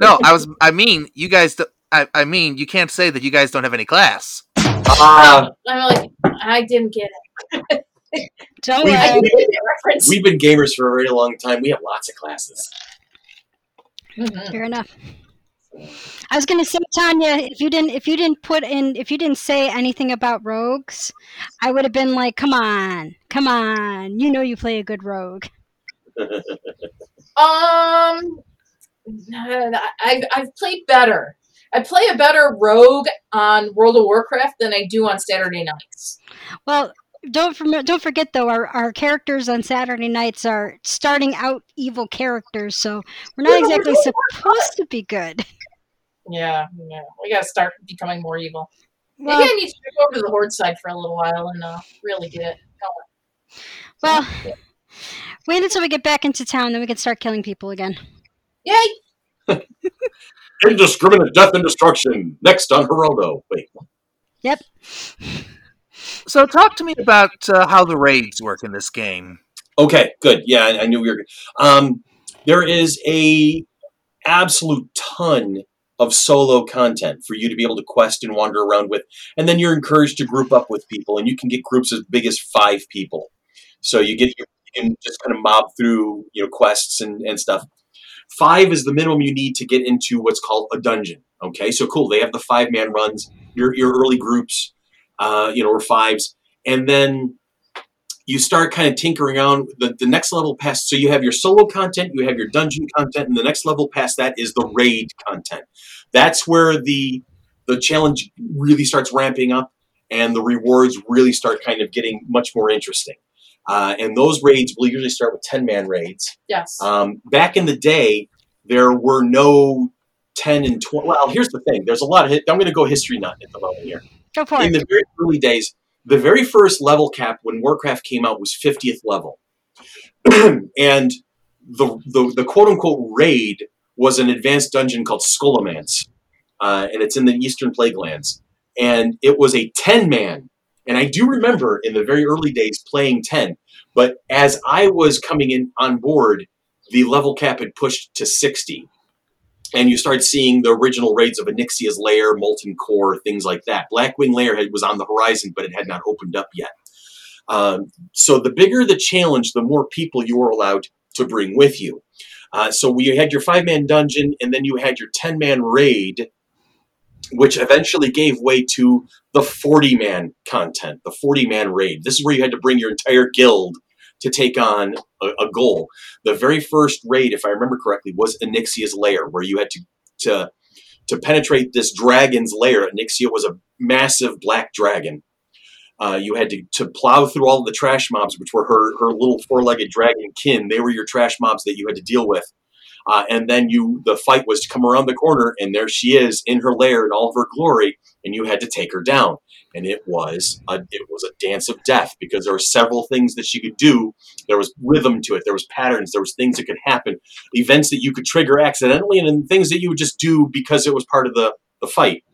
No, you guys. I mean, you can't say that you guys don't have any class. I didn't get it. We've been gamers for a very long time. We have lots of classes. Mm-hmm. Fair enough. I was going to say, Tanya, if you didn't say anything about rogues, I would have been like, come on, you know you play a good rogue. I've played better. I play a better rogue on World of Warcraft than I do on Saturday nights. Well, don't forget though, our characters on Saturday nights are starting out evil characters, so we're not exactly supposed to be good. Yeah, we gotta start becoming more evil. Well, maybe I need to go over to the Horde side for a little while and really get it going. Well, wait until we get back into town, then we can start killing people again. Yay! Indiscriminate death and destruction. Next on Geraldo. Wait. Yep. So talk to me about how the raids work in this game. Okay, good. Yeah, I knew we were. There is a absolute ton of solo content for you to be able to quest and wander around with. And then you're encouraged to group up with people, and you can get groups as big as 5 people. So you can just kind of mob through, quests and stuff. 5 is the minimum you need to get into what's called a dungeon. Okay, so cool. They have the 5-man runs, your early groups, or 5s. And then you start kind of tinkering around the next level past. So you have your solo content, you have your dungeon content, and the next level past that is the raid content. That's where the challenge really starts ramping up and the rewards really start kind of getting much more interesting. And those raids will usually start with 10-man raids. Yes. Back in the day, there were no 10 and 20. Well, here's the thing. There's a lot of I'm going to go history nut at the moment here. Go for it. In the very early days, the very first level cap when Warcraft came out was 50th level. And the quote-unquote raid was an advanced dungeon called Skolomance. And it's in the Eastern Plaguelands. And it was a 10-man. And I do remember in the very early days playing 10. But as I was coming in on board, the level cap had pushed to 60. And you start seeing the original raids of Onyxia's Lair, Molten Core, things like that. Blackwing Lair was on the horizon, but it had not opened up yet. So the bigger the challenge, the more people you were allowed to bring with you. So you had your 5-man dungeon, and then you had your 10-man raid, which eventually gave way to the 40-man content, the 40-man raid. This is where you had to bring your entire guild to take on a goal. The very first raid, if I remember correctly, was Onyxia's Lair, where you had to penetrate this dragon's lair. Onyxia was a massive black dragon. You had to plow through all the trash mobs, which were her little 4-legged dragon kin. They were your trash mobs that you had to deal with. And then the fight was to come around the corner, and there she is in her lair in all of her glory, and you had to take her down. And it was a dance of death because there were several things that she could do. There was rhythm to it. There was patterns. There was things that could happen, events that you could trigger accidentally, and then things that you would just do because it was part of the fight.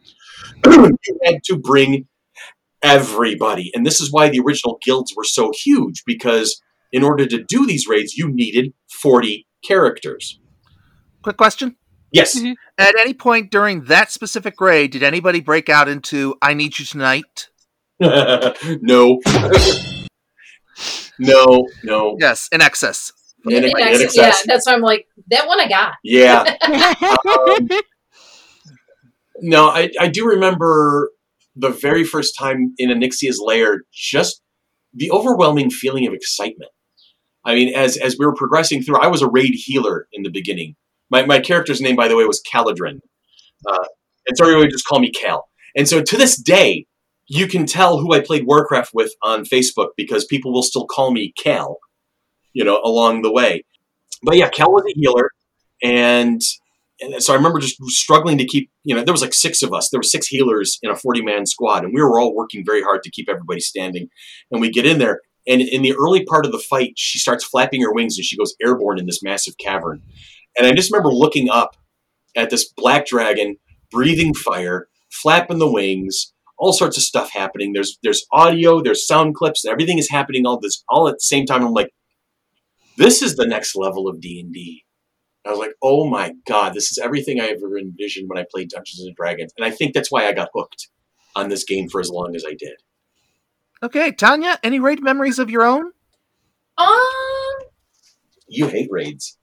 You had to bring everybody. And this is why the original guilds were so huge, because in order to do these raids, you needed 40 characters. Quick question? Yes. Mm-hmm. At any point during that specific raid, did anybody break out into "I need you tonight"? No. No. Yes, in excess. In excess. Yeah, that's why I'm like, that one I got. Yeah. No, I do remember the very first time in Onyxia's Lair, just the overwhelming feeling of excitement. I mean, as we were progressing through, I was a raid healer in the beginning. My character's name, by the way, was Caladrin. And so everybody would just call me Cal. And so to this day, you can tell who I played Warcraft with on Facebook because people will still call me Cal, you know, along the way. But yeah, Cal was a healer. And so I remember just struggling to keep, you know, there was like six of us. There were six healers in a 40-man squad, and we were all working very hard to keep everybody standing. And we get in there, and in the early part of the fight, she starts flapping her wings, and she goes airborne in this massive cavern. And I just remember looking up at this black dragon, breathing fire, flapping the wings, all sorts of stuff happening. There's audio, there's sound clips, everything is happening all at the same time. And I'm like, this is the next level of D&D. I was like, oh my God, this is everything I ever envisioned when I played Dungeons & Dragons. And I think that's why I got hooked on this game for as long as I did. Okay, Tanya, any raid memories of your own? You hate raids.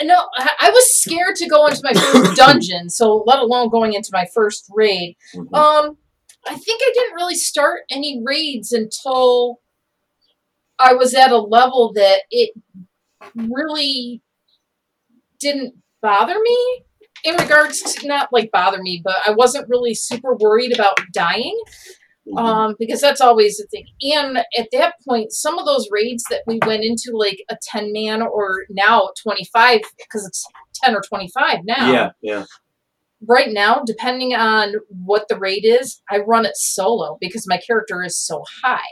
No, I was scared to go into my first dungeon, so let alone going into my first raid. Mm-hmm. I think I didn't really start any raids until I was at a level that it really didn't bother me in regards to not like bother me, but I wasn't really super worried about dying because that's always the thing. And at that point, some of those raids that we went into, like a 10-man or now 25, because it's 10 or 25 now. Yeah. Right now, depending on what the raid is, I run it solo because my character is so high.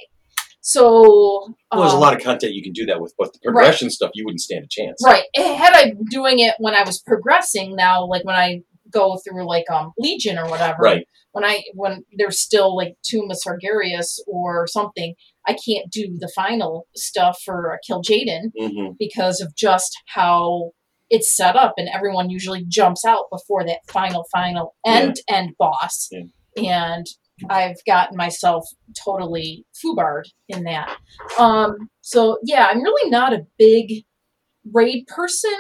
So there's a lot of content you can do that with, but the progression stuff, you wouldn't stand a chance. Right. Had I been doing it when I was progressing now, like when I go through like Legion or whatever, right. when there's still like Tomb of Sargeras or something, I can't do the final stuff for Kill Jaden because of just how it's set up, and everyone usually jumps out before that final end boss. Yeah. And I've gotten myself totally foobarred in that. So yeah, I'm really not a big raid person.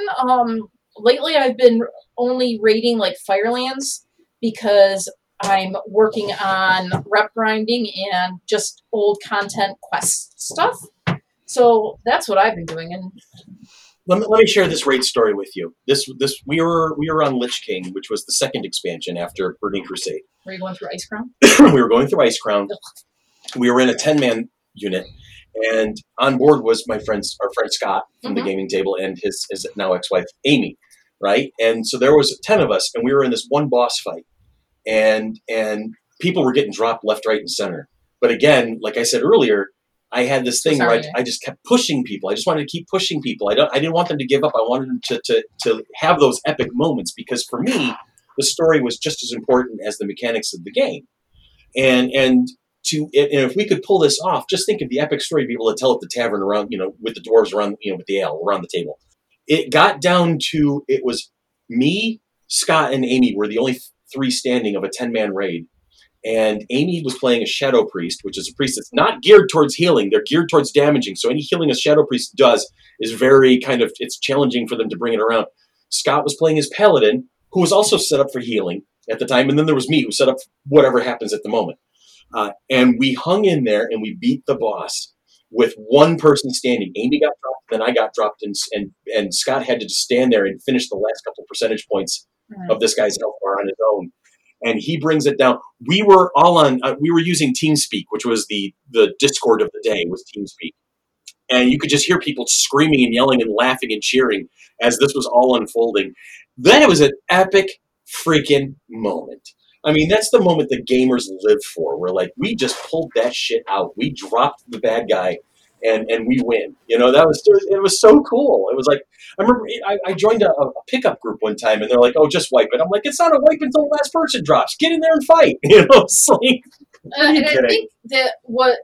Lately I've been only raiding like Firelands because I'm working on rep grinding and just old content quest stuff. So that's what I've been doing. And let me share this raid story with you. This we were on Lich King, which was the second expansion after Burning Crusade. Were you going through Ice Crown? We were going through Ice Crown. We were in a 10-man unit, and on board was our friend Scott from the gaming table and his now ex-wife Amy, right? And so there was 10 of us, and we were in this one boss fight, and people were getting dropped left, right, and center. But again, like I said earlier, I had this thing where I just kept pushing people. I just wanted to keep pushing people. I didn't want them to give up. I wanted them to have those epic moments, because for me, the story was just as important as the mechanics of the game. And if we could pull this off, just think of the epic story to be able to tell at the tavern around, you know, with the dwarves around, you know, with the ale around the table. It got down to, it was me, Scott, and Amy were the only three standing of a 10-man raid. And Amy was playing a Shadow Priest, which is a priest that's not geared towards healing. They're geared towards damaging. So any healing a Shadow Priest does is very kind of, it's challenging for them to bring it around. Scott was playing his Paladin, who was also set up for healing at the time. And then there was me, who set up whatever happens at the moment. And we hung in there and we beat the boss with one person standing. Amy got dropped, then I got dropped, and Scott had to just stand there and finish the last couple percentage points of this guy's health bar on his own. And he brings it down. We were all on. We were using TeamSpeak, which was the Discord of the day, was TeamSpeak, and you could just hear people screaming and yelling and laughing and cheering as this was all unfolding. Then it was an epic freaking moment. I mean, that's the moment the gamers live for. We're like, we just pulled that shit out. We dropped the bad guy, and we win. You know, it was so cool. It was like, I remember I joined a pickup group one time, and they're like, "Oh, just wipe it." I'm like, "It's not a wipe until the last person drops. Get in there and fight." You know, it's like. And I think that what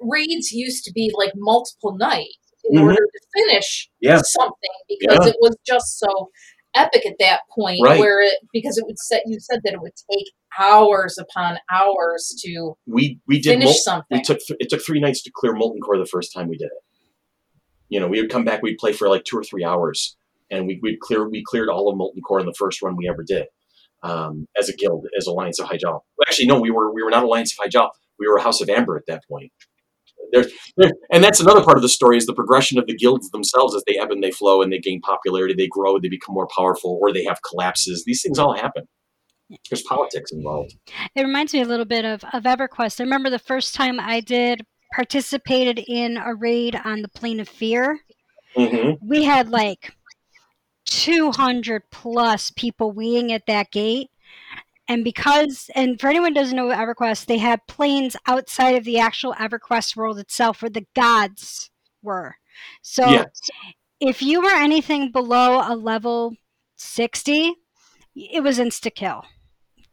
raids used to be like multiple nights in order to finish something, because it was just so epic at that point, where you said that it would take hours upon hours to finish something. It took 3 nights to clear Molten Core the first time we did it. You know, we would come back, we'd play for like 2 or 3 hours, and we cleared all of Molten Core in the first run we ever did as a guild, as Alliance of Hyjal. Actually, no, we were not Alliance of Hyjal. We were House of Amber at that point. And that's another part of the story, is the progression of the guilds themselves as they ebb and they flow and they gain popularity, they grow, they become more powerful, or they have collapses. These things all happen. There's politics involved. It reminds me a little bit of EverQuest. I remember the first time I participated in a raid on the Plane of Fear. Mm-hmm. We had like 200 plus people waiting at that gate. And for anyone who doesn't know EverQuest, they had planes outside of the actual EverQuest world itself where the gods were. So if you were anything below a level 60, it was insta-kill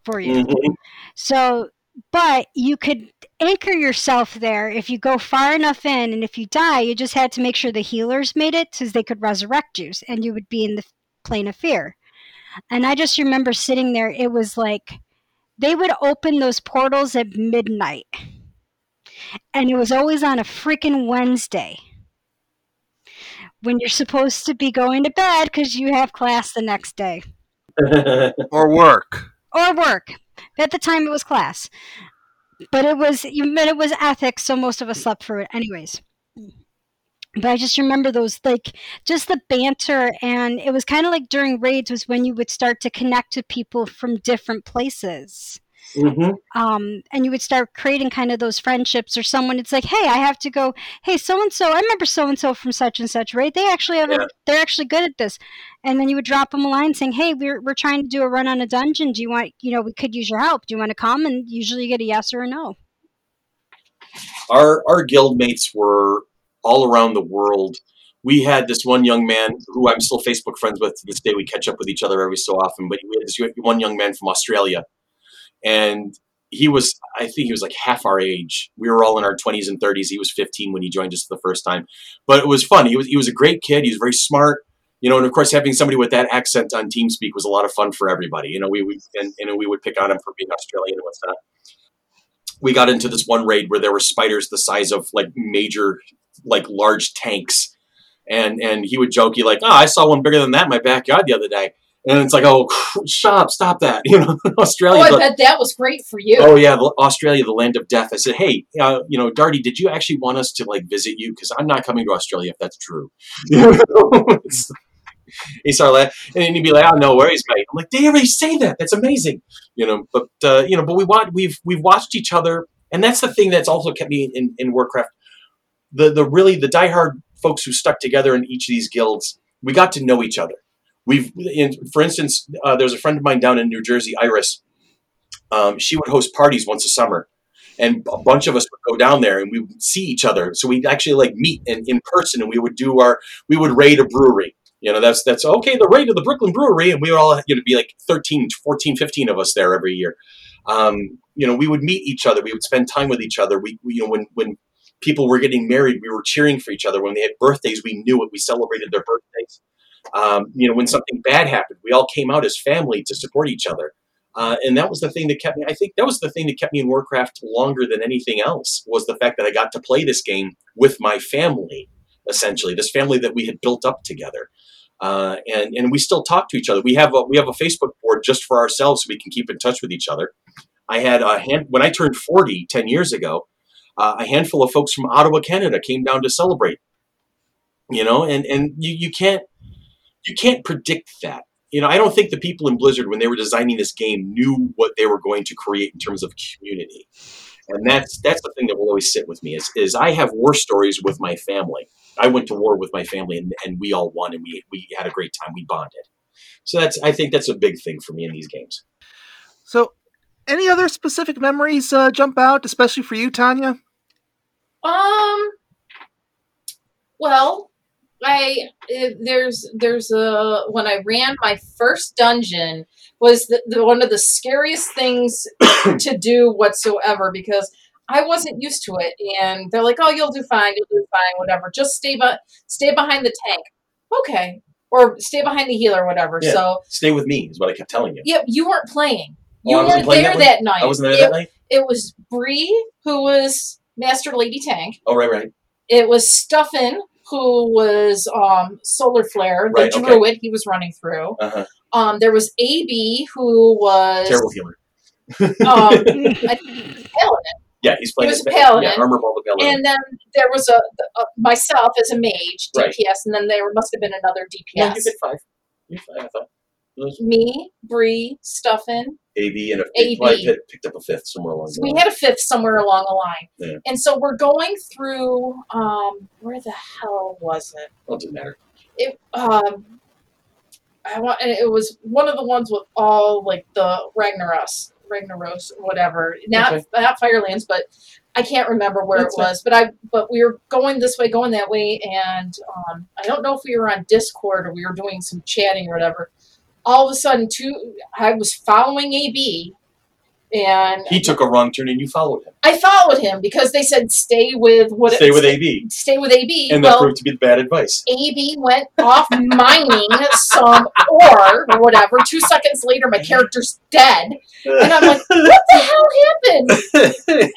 for you. Mm-hmm. So, but you could anchor yourself there if you go far enough in, and if you die, you just had to make sure the healers made it so they could resurrect you, and you would be in the Plane of Fear. And I just remember sitting there, it was like, they would open those portals at midnight. And it was always on a freaking Wednesday when you're supposed to be going to bed because you have class the next day. Or work. At the time it was class. But it was ethics, so most of us slept through it anyways. But I just remember those, like, just the banter, and it was kind of like during raids was when you would start to connect to people from different places. Mm-hmm. And you would start creating kind of those friendships, or someone, it's like, hey, I have to go, hey, so-and-so, I remember so-and-so from such and such, right? They actually have they're actually good at this. And then you would drop them a line saying, hey, we're trying to do a run on a dungeon. Do you want, we could use your help. Do you want to come? And usually you get a yes or a no. Our guildmates were all around the world. We had this one young man who I'm still Facebook friends with to this day. We catch up with each other every so often, but we had this one young man from Australia, and I think he was like half our age. We were all in our 20s and 30s. He was 15 when he joined us the first time, but it was fun. He was a great kid. He was very smart, and of course having somebody with that accent on TeamSpeak was a lot of fun for everybody. We would pick on him for being Australian and whatnot. We got into this one raid where there were spiders the size of like major, like large tanks. And he would joke, I saw one bigger than that in my backyard the other day. And it's like, oh, stop that. Australia. Oh, I bet that was great for you. Oh yeah. Australia, the land of death. I said, hey, Darty, did you actually want us to visit you? Cause I'm not coming to Australia if that's true. He started laughing, and he'd be like, "Oh, no worries, mate." I'm like, "They already say that. That's amazing," But but we've watched each other, and that's the thing that's also kept me in Warcraft. The diehard folks who stuck together in each of these guilds, we got to know each other. For instance, there's a friend of mine down in New Jersey, Iris. She would host parties once a summer, and a bunch of us would go down there, and we would see each other. So we'd actually meet in person, and we would raid a brewery. That's okay, the raid of the Brooklyn Brewery. And we would all be 13, 14, 15 of us there every year. We would meet each other. We would spend time with each other. When people were getting married, we were cheering for each other. When they had birthdays, we knew it. We celebrated their birthdays. When something bad happened, we all came out as family to support each other. And that was the thing that kept me. I think that was the thing that kept me in Warcraft longer than anything else, was the fact that I got to play this game with my family. Essentially, this family that we had built up together, and we still talk to each other. We have a Facebook board just for ourselves, so we can keep in touch with each other. I had when I turned 40 10 years ago, a handful of folks from Ottawa, Canada, came down to celebrate. And you can't predict that. I don't think the people in Blizzard, when they were designing this game, knew what they were going to create in terms of community, and that's the thing that will always sit with me is I have war stories with my family. I went to war with my family, and we all won, and we had a great time. We bonded. So I think that's a big thing for me in these games. So any other specific memories jump out, especially for you, Tanya? Well, when I ran my first dungeon was one of the scariest things to do whatsoever, because I wasn't used to it, and they're like, "Oh, you'll do fine, whatever. Just stay behind the tank, okay? Or stay behind the healer, whatever." Yeah, so stay with me is what I kept telling you. Yeah, you weren't playing. You weren't there that night. I wasn't there that night. It was Bree, who was Master Lady Tank. Oh, right. It was Stuffin, who was Solar Flare, the druid. Okay. He was running through. Uh-huh. There was AB, who was terrible healer. I think he was Paladin. Yeah, he was a paladin. Yeah, armor ball, the paladin. And then there was a myself as a mage DPS, right. And then there must have been another DPS. Yeah, you did 5. Me, Bree, Stuffin, AB, and I picked up a fifth somewhere along the line. We had a fifth somewhere along the line. Yeah. And so we're going through, where the hell was it? Well, it doesn't matter. It was one of the ones with all, like, the Ragnaros, whatever. Not Firelands, but I can't remember where it was. But we were going this way, going that way, and I don't know if we were on Discord or we were doing some chatting or whatever. All of a sudden, I was following AB, and he took a wrong turn, and you followed him. I followed him because they said stay with AB. Stay with AB, and that proved to be bad advice. AB went off mining some ore or whatever. 2 seconds later, my character's dead, and I'm like, "What the hell happened?"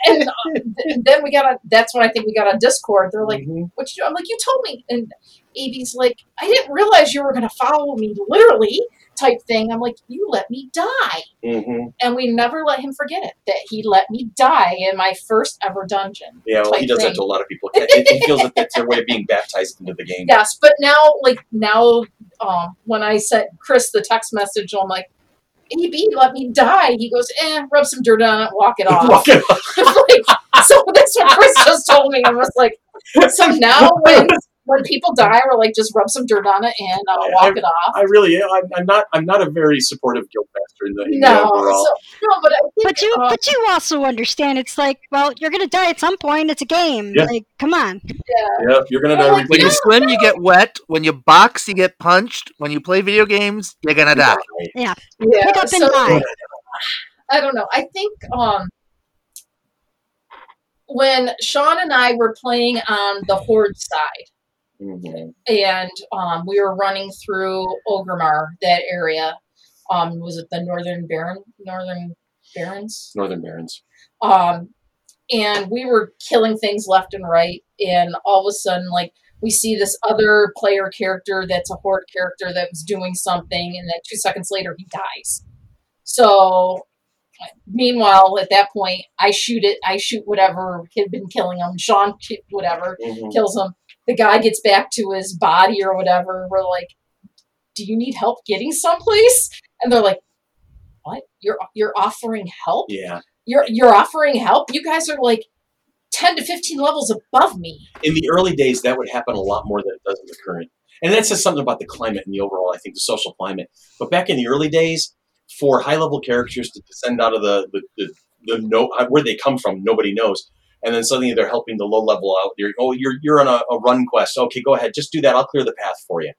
And then we got on. That's when I think we got on Discord. They're like, mm-hmm. "What you do?" I'm like, "You told me." And AB's like, "I didn't realize you were going to follow me, literally." Type thing. I'm like, you let me die. Mm-hmm. And we never let him forget it, that he let me die in my first ever dungeon. Yeah, well, he does that to a lot of people. He feels that that's their way of being baptized into the game. Yes, but now, when I sent Chris the text message, I'm like, AB, let me die. He goes, rub some dirt on it, walk it off. Like, so that's what Chris just told me. I was like, so now when people die, we're like, just rub some dirt on it and walk it off. I really am. I'm not a very supportive guildmaster in the overall. But you also understand it's like, well, you're going to die at some point. It's a game. Yeah. Like, come on. Yeah. Yep, you're going to die. Like, when you swim, you get wet. When you box, you get punched. When you play video games, you're going to die. Yeah. Pick up and die. I don't know. I think when Sean and I were playing on the Horde side, mm-hmm. And we were running through Orgrimmar, that area. Was it the Northern Barrens? And we were killing things left and right. And all of a sudden, like, we see this other player character that's a Horde character that was doing something. And then 2 seconds later, he dies. So, meanwhile, at that point, I shoot whatever had been killing him. Sean, whatever, mm-hmm. kills him. The guy gets back to his body or whatever. We're like, do you need help getting someplace? And they're like, what? You're offering help? Yeah. You're offering help? You guys are like 10 to 15 levels above me. In the early days, that would happen a lot more than it does in the current. And that says something about the climate and the overall, I think, the social climate. But back in the early days, for high-level characters to descend out of where they come from, nobody knows. And then suddenly they're helping the low level out. You're on a run quest. Okay, go ahead. Just do that. I'll clear the path for you.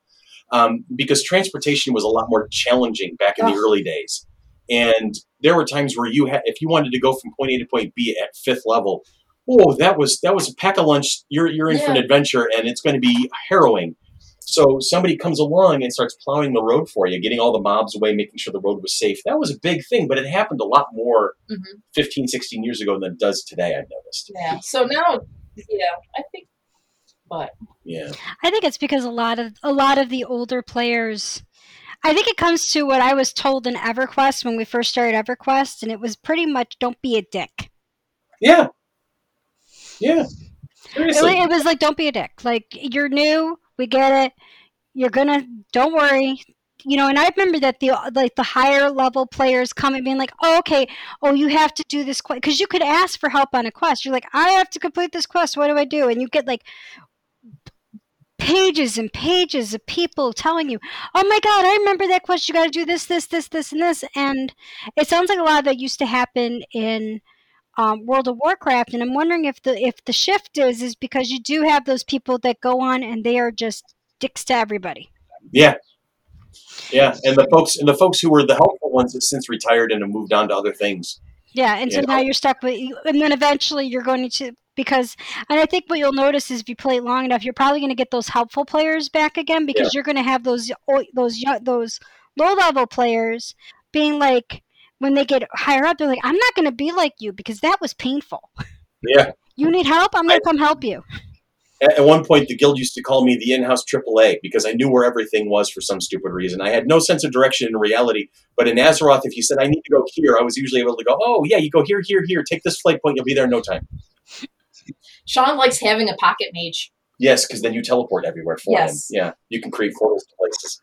Because transportation was a lot more challenging back in the early days. And there were times where if you wanted to go from point A to point B at fifth level, that was a pack of lunch. You're in for an adventure, and it's going to be harrowing. So somebody comes along and starts plowing the road for you, getting all the mobs away, making sure the road was safe. That was a big thing, but it happened a lot more 15, 16 years ago than it does today, I've noticed. Yeah. So now, I think, but. Yeah. I think it's because a lot of the older players, I think it comes to what I was told in EverQuest when we first started EverQuest, and it was pretty much, don't be a dick. Yeah. Yeah. Seriously. It was like, don't be a dick. Like, you're new. We get it. Don't worry. You know, and I remember that the higher level players come and being like, oh, okay, you have to do this quest. Because you could ask for help on a quest. You're like, I have to complete this quest. What do I do? And you get like pages and pages of people telling you, oh my God, I remember that quest. You got to do this, this, this, this, and this. And it sounds like a lot of that used to happen in World of Warcraft, and I'm wondering if the shift is because you do have those people that go on and they are just dicks to everybody. Yeah, yeah, and the folks who were the helpful ones have since retired and have moved on to other things. Yeah, and so now you're stuck with, and then eventually you're going to and I think what you'll notice is if you play it long enough, you're probably going to get those helpful players back again because you're going to have those low level players being like. When they get higher up, they're like, I'm not going to be like you because that was painful. Yeah. You need help? I'm going to come help you. At one point, the guild used to call me the in-house AAA because I knew where everything was for some stupid reason. I had no sense of direction in reality. But in Azeroth, if you said, I need to go here, I was usually able to go, oh, yeah, you go here, here, here. Take this flight point. You'll be there in no time. Sean likes having a pocket mage. Yes, because then you teleport everywhere for him. Yeah, you can create portals to places.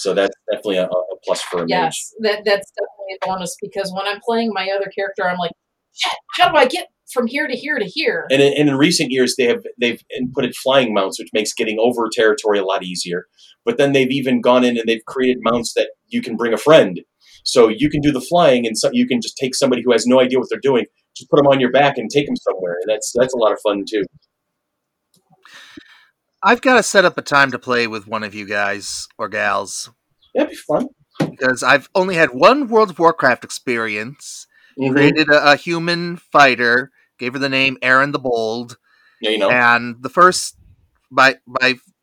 So that's definitely a plus for a mage. Yes, that's definitely a bonus, because when I'm playing my other character, I'm like, how do I get from here to here to here? And in recent years, they've inputted flying mounts, which makes getting over territory a lot easier. But then they've even gone in and they've created mounts that you can bring a friend. So you can do the flying, and so you can just take somebody who has no idea what they're doing, just put them on your back and take them somewhere. And that's a lot of fun, too. I've got to set up a time to play with one of you guys or gals. That'd be fun. Because I've only had one World of Warcraft experience. Mm-hmm. Created a human fighter, gave her the name Aaron the Bold. Yeah, you know. And the first, my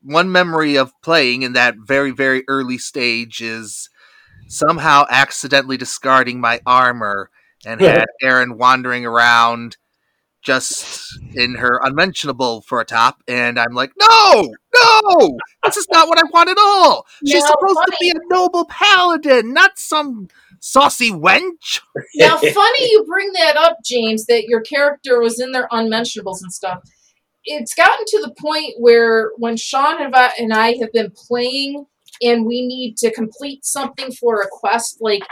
one memory of playing in that very, very early stage is somehow accidentally discarding my armor and had Aaron wandering around just in her unmentionable for a top, and I'm like, no, this is not what I want at all. She's supposed to be a noble paladin, not some saucy wench. Now, funny you bring that up, James, that your character was in their unmentionables and stuff. It's gotten to the point where when Sean and I have been playing and we need to complete something for a quest, like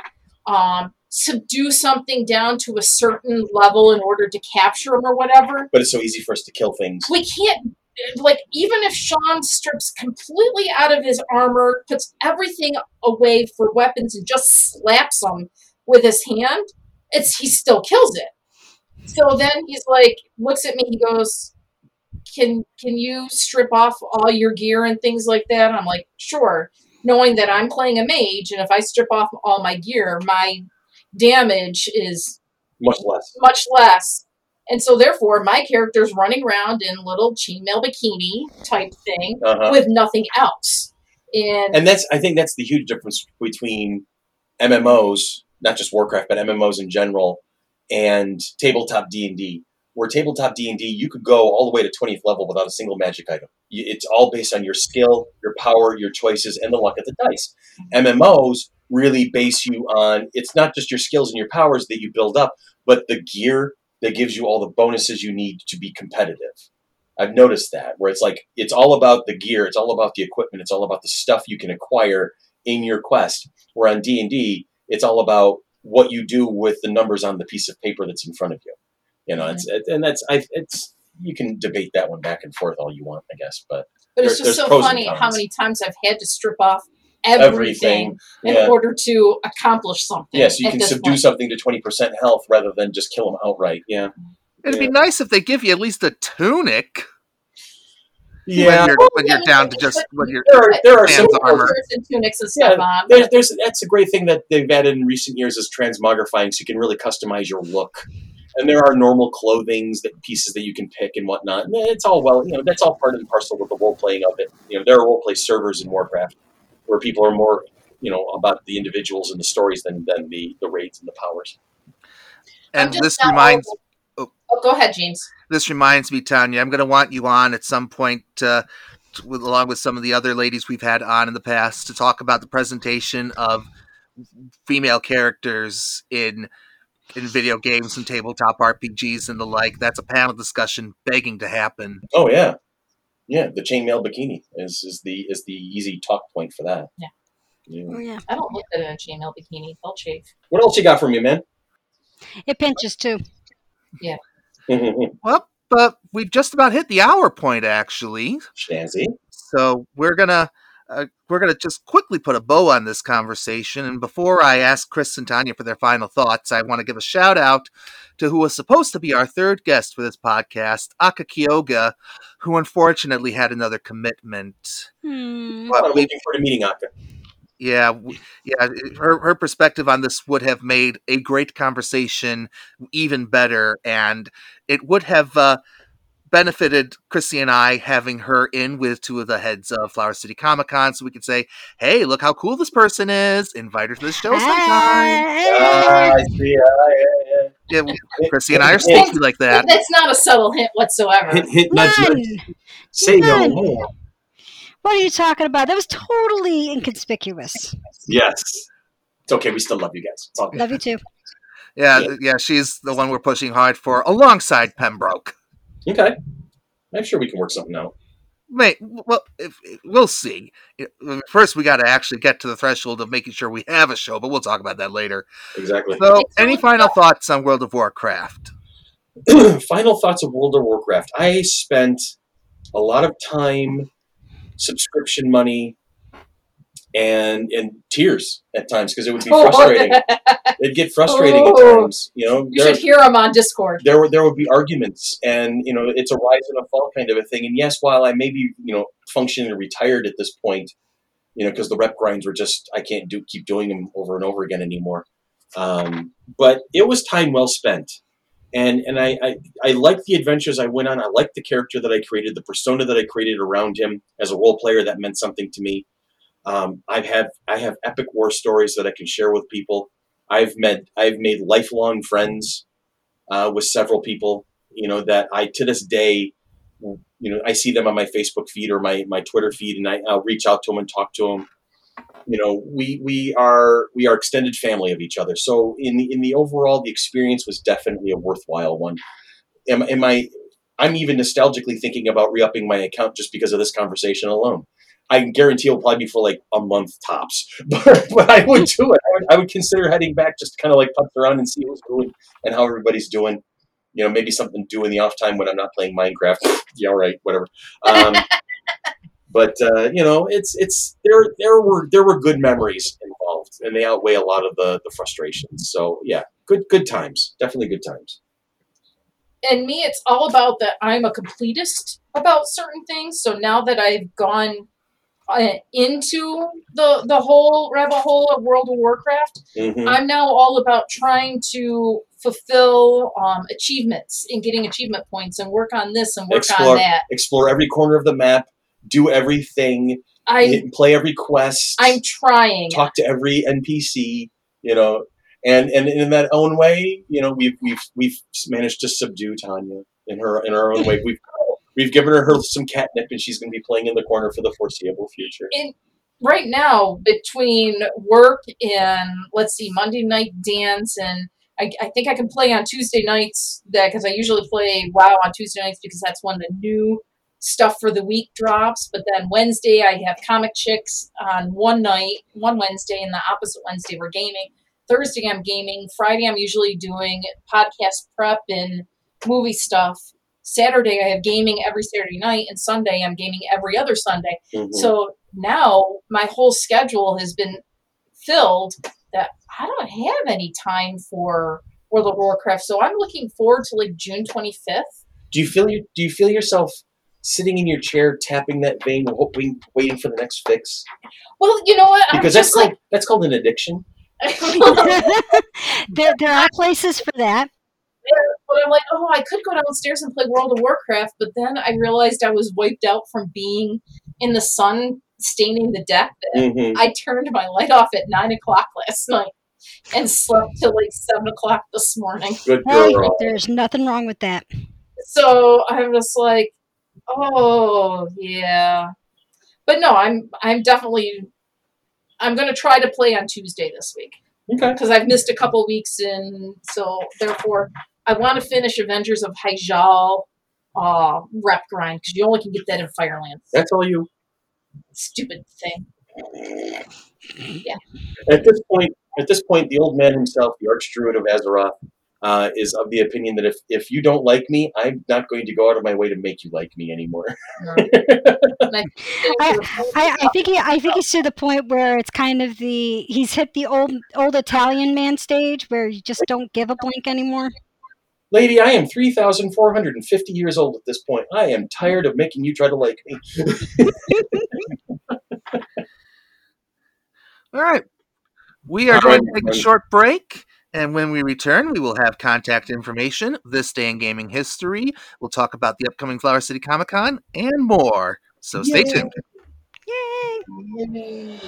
subdue something down to a certain level in order to capture them or whatever. But it's so easy for us to kill things. We can't, like, even if Sean strips completely out of his armor, puts everything away for weapons and just slaps them with his hand, he still kills it. So then he's like, looks at me, he goes, can you strip off all your gear and things like that? And I'm like, sure. Knowing that I'm playing a mage, and if I strip off all my gear, my damage is much less, and so therefore my character's running around in little chainmail bikini type thing with nothing else. And I think that's the huge difference between MMOs, not just Warcraft, but MMOs in general, and tabletop D&D. Where tabletop D&D, you could go all the way to 20th level without a single magic item. It's all based on your skill, your power, your choices, and the luck of the dice. MMOs really base you on, it's not just your skills and your powers that you build up, but the gear that gives you all the bonuses you need to be competitive. I've noticed that, where it's like, it's all about the gear, it's all about the equipment, it's all about the stuff you can acquire in your quest. Where on D&D, it's all about what you do with the numbers on the piece of paper that's in front of you. You know, you can debate that one back and forth all you want, I guess, but it's just so funny how many times I've had to strip off everything in order to accomplish something. Yeah, so you can subdue something to 20% health rather than just kill them outright. Yeah, it'd be nice if they give you at least a tunic. Yeah, when you're down to just when you're there are some armor and tunics and stuff on. That's a great thing that they've added in recent years is transmogrifying, so you can really customize your look. And there are normal clothings, pieces that you can pick and whatnot. And it's all that's all part and parcel with the role playing of it. You know, there are role play servers in Warcraft where people are more, about the individuals and the stories than the raids and the powers. And this reminds. Oh, go ahead, James. This reminds me, Tanya. I'm going to want you on at some point, along with some of the other ladies we've had on in the past, to talk about the presentation of female characters in video games and tabletop RPGs and the like. That's a panel discussion begging to happen. Oh yeah. Yeah. The chainmail bikini is the easy talk point for that. Yeah. Yeah. Oh, yeah. I don't look good in a chainmail bikini. I'll chafe. What else you got for me, man? It pinches too. Yeah. Well, but we've just about hit the hour point actually. Shazzy. So we're going to, just quickly put a bow on this conversation. And before I ask Chris and Tanya for their final thoughts, I want to give a shout out to who was supposed to be our third guest for this podcast, Aka Kyoga, who unfortunately had another commitment. But I'm waiting for the meeting, Aka. Yeah. Her perspective on this would have made a great conversation even better, and it would have benefited Chrissy and I having her in with two of the heads of Flower City Comic Con, so we could say, hey, look how cool this person is. Invite her to the show sometime. I see. Yeah, Chrissy and I are sneaky like that. That's not a subtle hint whatsoever. Hit say no more. What are you talking about? That was totally inconspicuous. Yes. It's okay. We still love you guys. It's all good. Love you too. Yeah, she's the one we're pushing hard for alongside Pembroke. Okay. I'm sure we can work something out. Mate, well, we'll see. First, we got to actually get to the threshold of making sure we have a show, but we'll talk about that later. Exactly. So, any final thoughts on World of Warcraft? Final thoughts of World of Warcraft. I spent a lot of time, subscription money, and tears at times because it would be frustrating. It'd get frustrating at times. You know, you should hear them on Discord. There would be arguments, and you know, it's a rise and a fall kind of a thing. And yes, while I may be, you know, functioning and retired at this point, you know, because the rep grinds were just I can't keep doing them over and over again anymore. But it was time well spent, and I liked the adventures I went on. I liked the character that I created, the persona that I created around him as a role player. That meant something to me. I have epic war stories that I can share with people. I've made lifelong friends with several people, you know, that I, to this day, you know, I see them on my Facebook feed or my Twitter feed, and I'll reach out to them and talk to them. You know, we are extended family of each other. So in the overall, the experience was definitely a worthwhile one. I'm even nostalgically thinking about re-upping my account just because of this conversation alone. I guarantee it'll probably be for like a month tops, but I would do it. I would consider heading back just to kind of like putz around and see what's going and how everybody's doing. You know, maybe something to do in the off time when I'm not playing Minecraft. Yeah, all right, whatever. But you know, it's there were good memories involved, and they outweigh a lot of the frustrations. So yeah, good times, definitely good times. And me, it's all about that. I'm a completist about certain things. So now that I've gone into the whole rabbit hole of World of Warcraft, mm-hmm. I'm now all about trying to fulfill achievements and getting achievement points and work on this and on that. Explore every corner of the map, do everything, play every quest. I'm trying. Talk to every NPC, you know, and in that own way, you know, we've managed to subdue Tanya in her own way. We've given her some catnip, and she's going to be playing in the corner for the foreseeable future. And right now, between work and, let's see, Monday night dance, and I think I can play on Tuesday nights because I usually play WoW on Tuesday nights because that's when the new stuff for the week drops. But then Wednesday, I have Comic Chicks on one Wednesday, and the opposite Wednesday, we're gaming. Thursday, I'm gaming. Friday, I'm usually doing podcast prep and movie stuff. Saturday, I have gaming every Saturday night, and Sunday, I'm gaming every other Sunday. Mm-hmm. So now my whole schedule has been filled that I don't have any time for World of Warcraft. So I'm looking forward to like June 25th. Do you feel yourself sitting in your chair, tapping that vein, waiting for the next fix? Well, you know what? Because that's called an addiction. There are places for that. But I'm like, I could go downstairs and play World of Warcraft, but then I realized I was wiped out from being in the sun staining the deck. Mm-hmm. I turned my light off at 9:00 last night and slept till like 7:00 this morning. Good girl. Hey, there's nothing wrong with that. So I'm just like, oh yeah, but no, I'm going to try to play on Tuesday this week. Okay. Because I've missed a couple weeks, and so therefore I want to finish Avengers of Hyjal rep grind because you only can get that in Firelands. That's all you. Stupid thing. Yeah. At this point, the old man himself, the Archdruid of Azeroth, is of the opinion that if you don't like me, I'm not going to go out of my way to make you like me anymore. I think he's to the point where it's kind of he's hit the old Italian man stage where you just don't give a blank anymore. Lady, I am 3,450 years old at this point. I am tired of making you try to like me. All right. We are going to take a short break. And when we return, we will have contact information, this day in gaming history. We'll talk about the upcoming Flower City Comic Con and more. So stay tuned. Yay!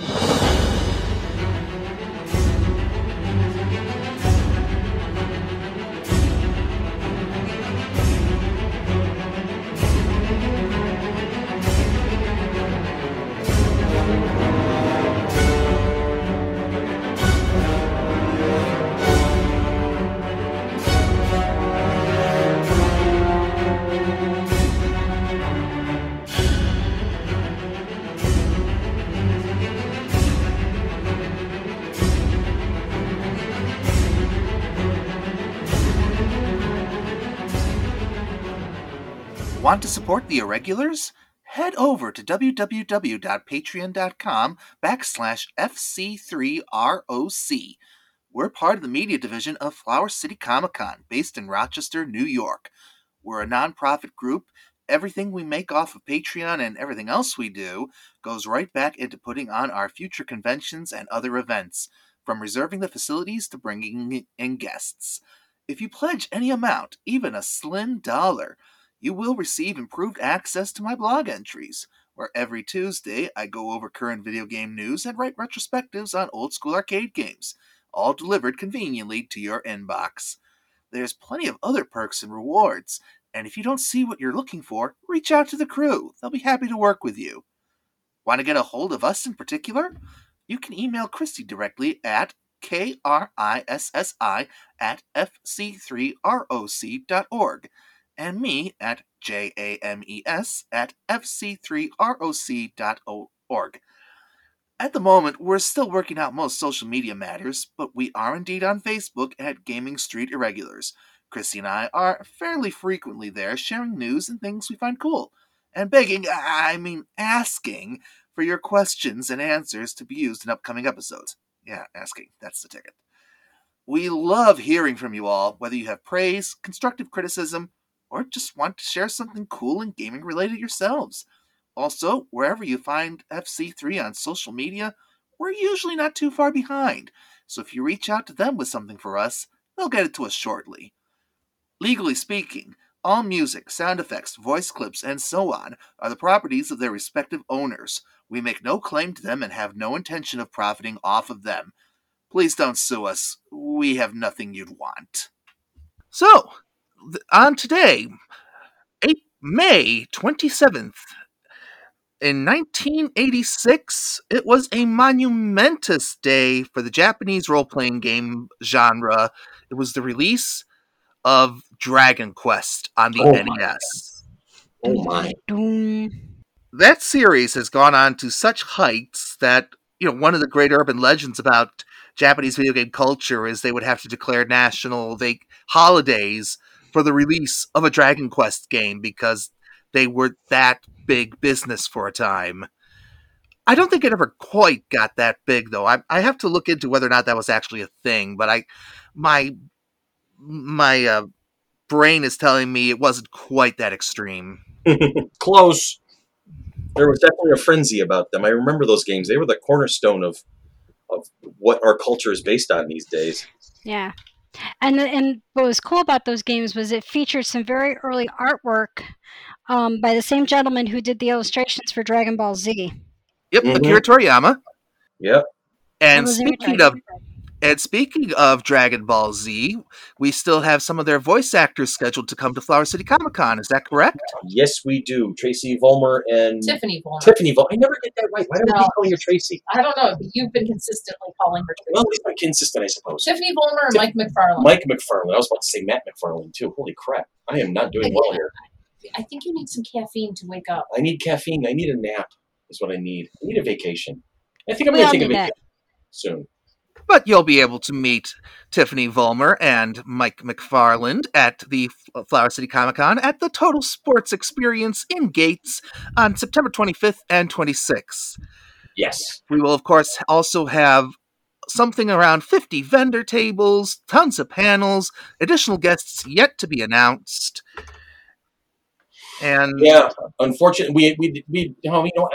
Want to support the Irregulars? Head over to www.patreon.com/FC3ROC. We're part of the media division of Flower City Comic Con, based in Rochester, New York. We're a nonprofit group. Everything we make off of Patreon and everything else we do goes right back into putting on our future conventions and other events, from reserving the facilities to bringing in guests. If you pledge any amount, even a slim dollar, you will receive improved access to my blog entries, where every Tuesday I go over current video game news and write retrospectives on old-school arcade games, all delivered conveniently to your inbox. There's plenty of other perks and rewards, and if you don't see what you're looking for, reach out to the crew. They'll be happy to work with you. Want to get a hold of us in particular? You can email Chrissy directly at krissi@fc3roc.org and me at james@fc3roc.org. At the moment, we're still working out most social media matters, but we are indeed on Facebook at Gaming Street Irregulars. Chrissy and I are fairly frequently there, sharing news and things we find cool, and asking for your questions and answers to be used in upcoming episodes. Yeah, asking. That's the ticket. We love hearing from you all, whether you have praise, constructive criticism, or just want to share something cool and gaming-related yourselves. Also, wherever you find FC3 on social media, we're usually not too far behind, so if you reach out to them with something for us, they'll get it to us shortly. Legally speaking, all music, sound effects, voice clips, and so on are the properties of their respective owners. We make no claim to them and have no intention of profiting off of them. Please don't sue us. We have nothing you'd want. So, on today, May 27th, in 1986, it was a monumentous day for the Japanese role-playing game genre. It was the release of Dragon Quest on the NES. That series has gone on to such heights that, one of the great urban legends about Japanese video game culture is they would have to declare national holidays for the release of a Dragon Quest game because they were that big business for a time. I don't think it ever quite got that big, though. I have to look into whether or not that was actually a thing, but my brain is telling me it wasn't quite that extreme. Close. There was definitely a frenzy about them. I remember those games. They were the cornerstone of what our culture is based on these days. Yeah. And what was cool about those games was it featured some very early artwork by the same gentleman who did the illustrations for Dragon Ball Z. Yep, mm-hmm. Akira Toriyama. Yep. And speaking of Dragon Ball Z, we still have some of their voice actors scheduled to come to Flower City Comic Con. Is that correct? Yes, we do. Tracy Vollmer and Tiffany Vollmer. I never get that right. Why don't we call you Tracy? I don't know. You've been consistently calling her Tracy. Well, at least I'm consistent, I suppose. Tiffany Vollmer and Mike McFarlane. Mike McFarlane. I was about to say Matt McFarlane, too. Holy crap. I am not doing well here. I think you need some caffeine to wake up. I need caffeine. I need a nap is what I need. I need a vacation. I think I'm going to take a vacation soon. But you'll be able to meet Tiffany Vollmer and Mike McFarland at the Flower City Comic Con at the Total Sports Experience in Gates on September 25th and 26th. Yes. We will, of course, also have something around 50 vendor tables, tons of panels, additional guests yet to be announced. And yeah, unfortunately, I've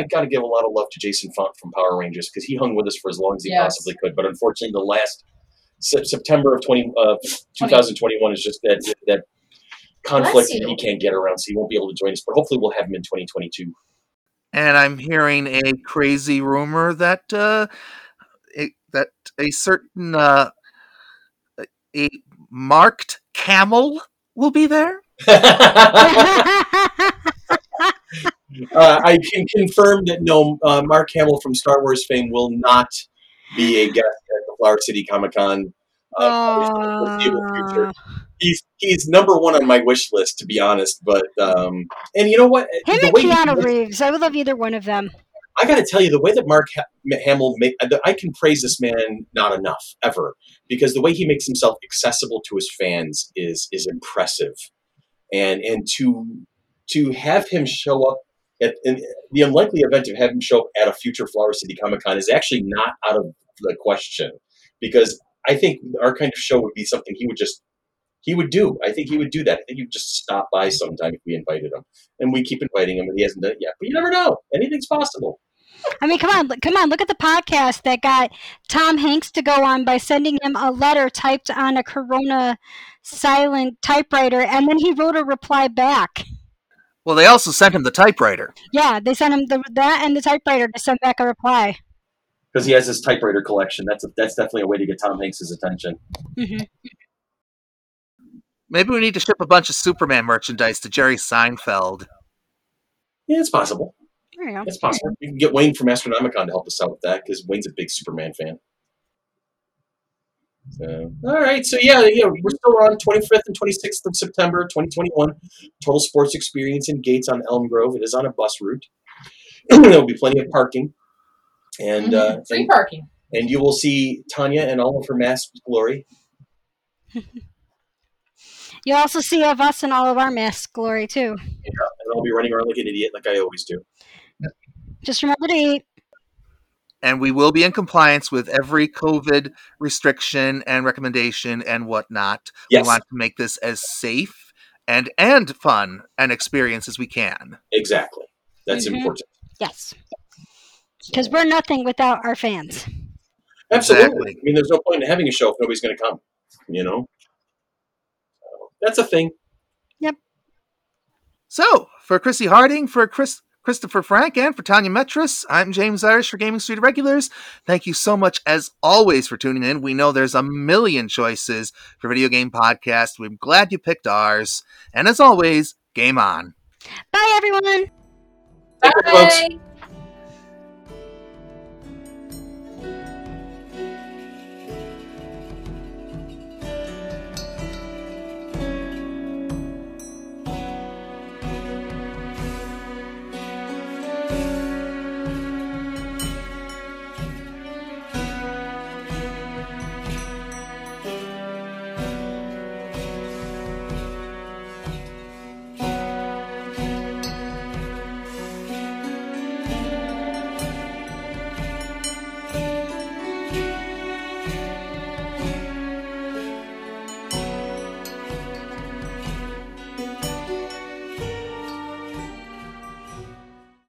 got to give a lot of love to Jason Font from Power Rangers because he hung with us for as long as he possibly could. But unfortunately, the last September of 2021 is just that conflict that he can't get around, so he won't be able to join us. But hopefully, we'll have him in 2022. And I'm hearing a crazy rumor that a certain marked camel will be there. I can confirm that no, Mark Hamill from Star Wars fame will not be a guest at the Flower City Comic Con. He's number one on my wish list, to be honest. But and you know what? Him and Keanu Reeves, I would love either one of them. I got to tell you, the way that Mark Hamill I can praise this man not enough ever, because the way he makes himself accessible to his fans is impressive, and to to have him show up at, in the unlikely event of having him show up at a future Flower City Comic Con is actually not out of the question, because I think our kind of show would be something he would do. I think he would do that. I think he would just stop by sometime if we invited him, and we keep inviting him, and he hasn't done it yet. But you never know; anything's possible. I mean, come on! Look at the podcast that got Tom Hanks to go on by sending him a letter typed on a Corona silent typewriter, and then he wrote a reply back. Well, they also sent him the typewriter. Yeah, they sent him that and the typewriter to send back a reply. Because he has his typewriter collection. That's definitely a way to get Tom Hanks' attention. Mm-hmm. Maybe we need to ship a bunch of Superman merchandise to Jerry Seinfeld. Yeah, it's possible. There you go. It's possible. We can get Wayne from Astronomicon to help us out with that, because Wayne's a big Superman fan. So, all right. So, yeah, we're still on 25th and 26th of September 2021. Total Sports Experience in Gates on Elm Grove. It is on a bus route. There will be plenty of parking. And free parking. And you will see Tanya in all of her masked glory. You'll also see of us in all of our masked glory, too. Yeah, and I'll be running around like an idiot, like I always do. Just remember to eat. And we will be in compliance with every COVID restriction and recommendation and whatnot. Yes. We want to make this as safe and fun an experience as we can. Exactly. That's important. Yes. Because we're nothing without our fans. Absolutely. Exactly. I mean, there's no point in having a show if nobody's going to come, you know? That's a thing. Yep. So, for Chrissy Harding, for Christopher Frank, and for Tanya Metris, I'm James Irish for Gaming Street Irregulars. Thank you so much, as always, for tuning in. We know there's a million choices for video game podcasts. We're glad you picked ours. And as always, game on. Bye, everyone. Bye, folks.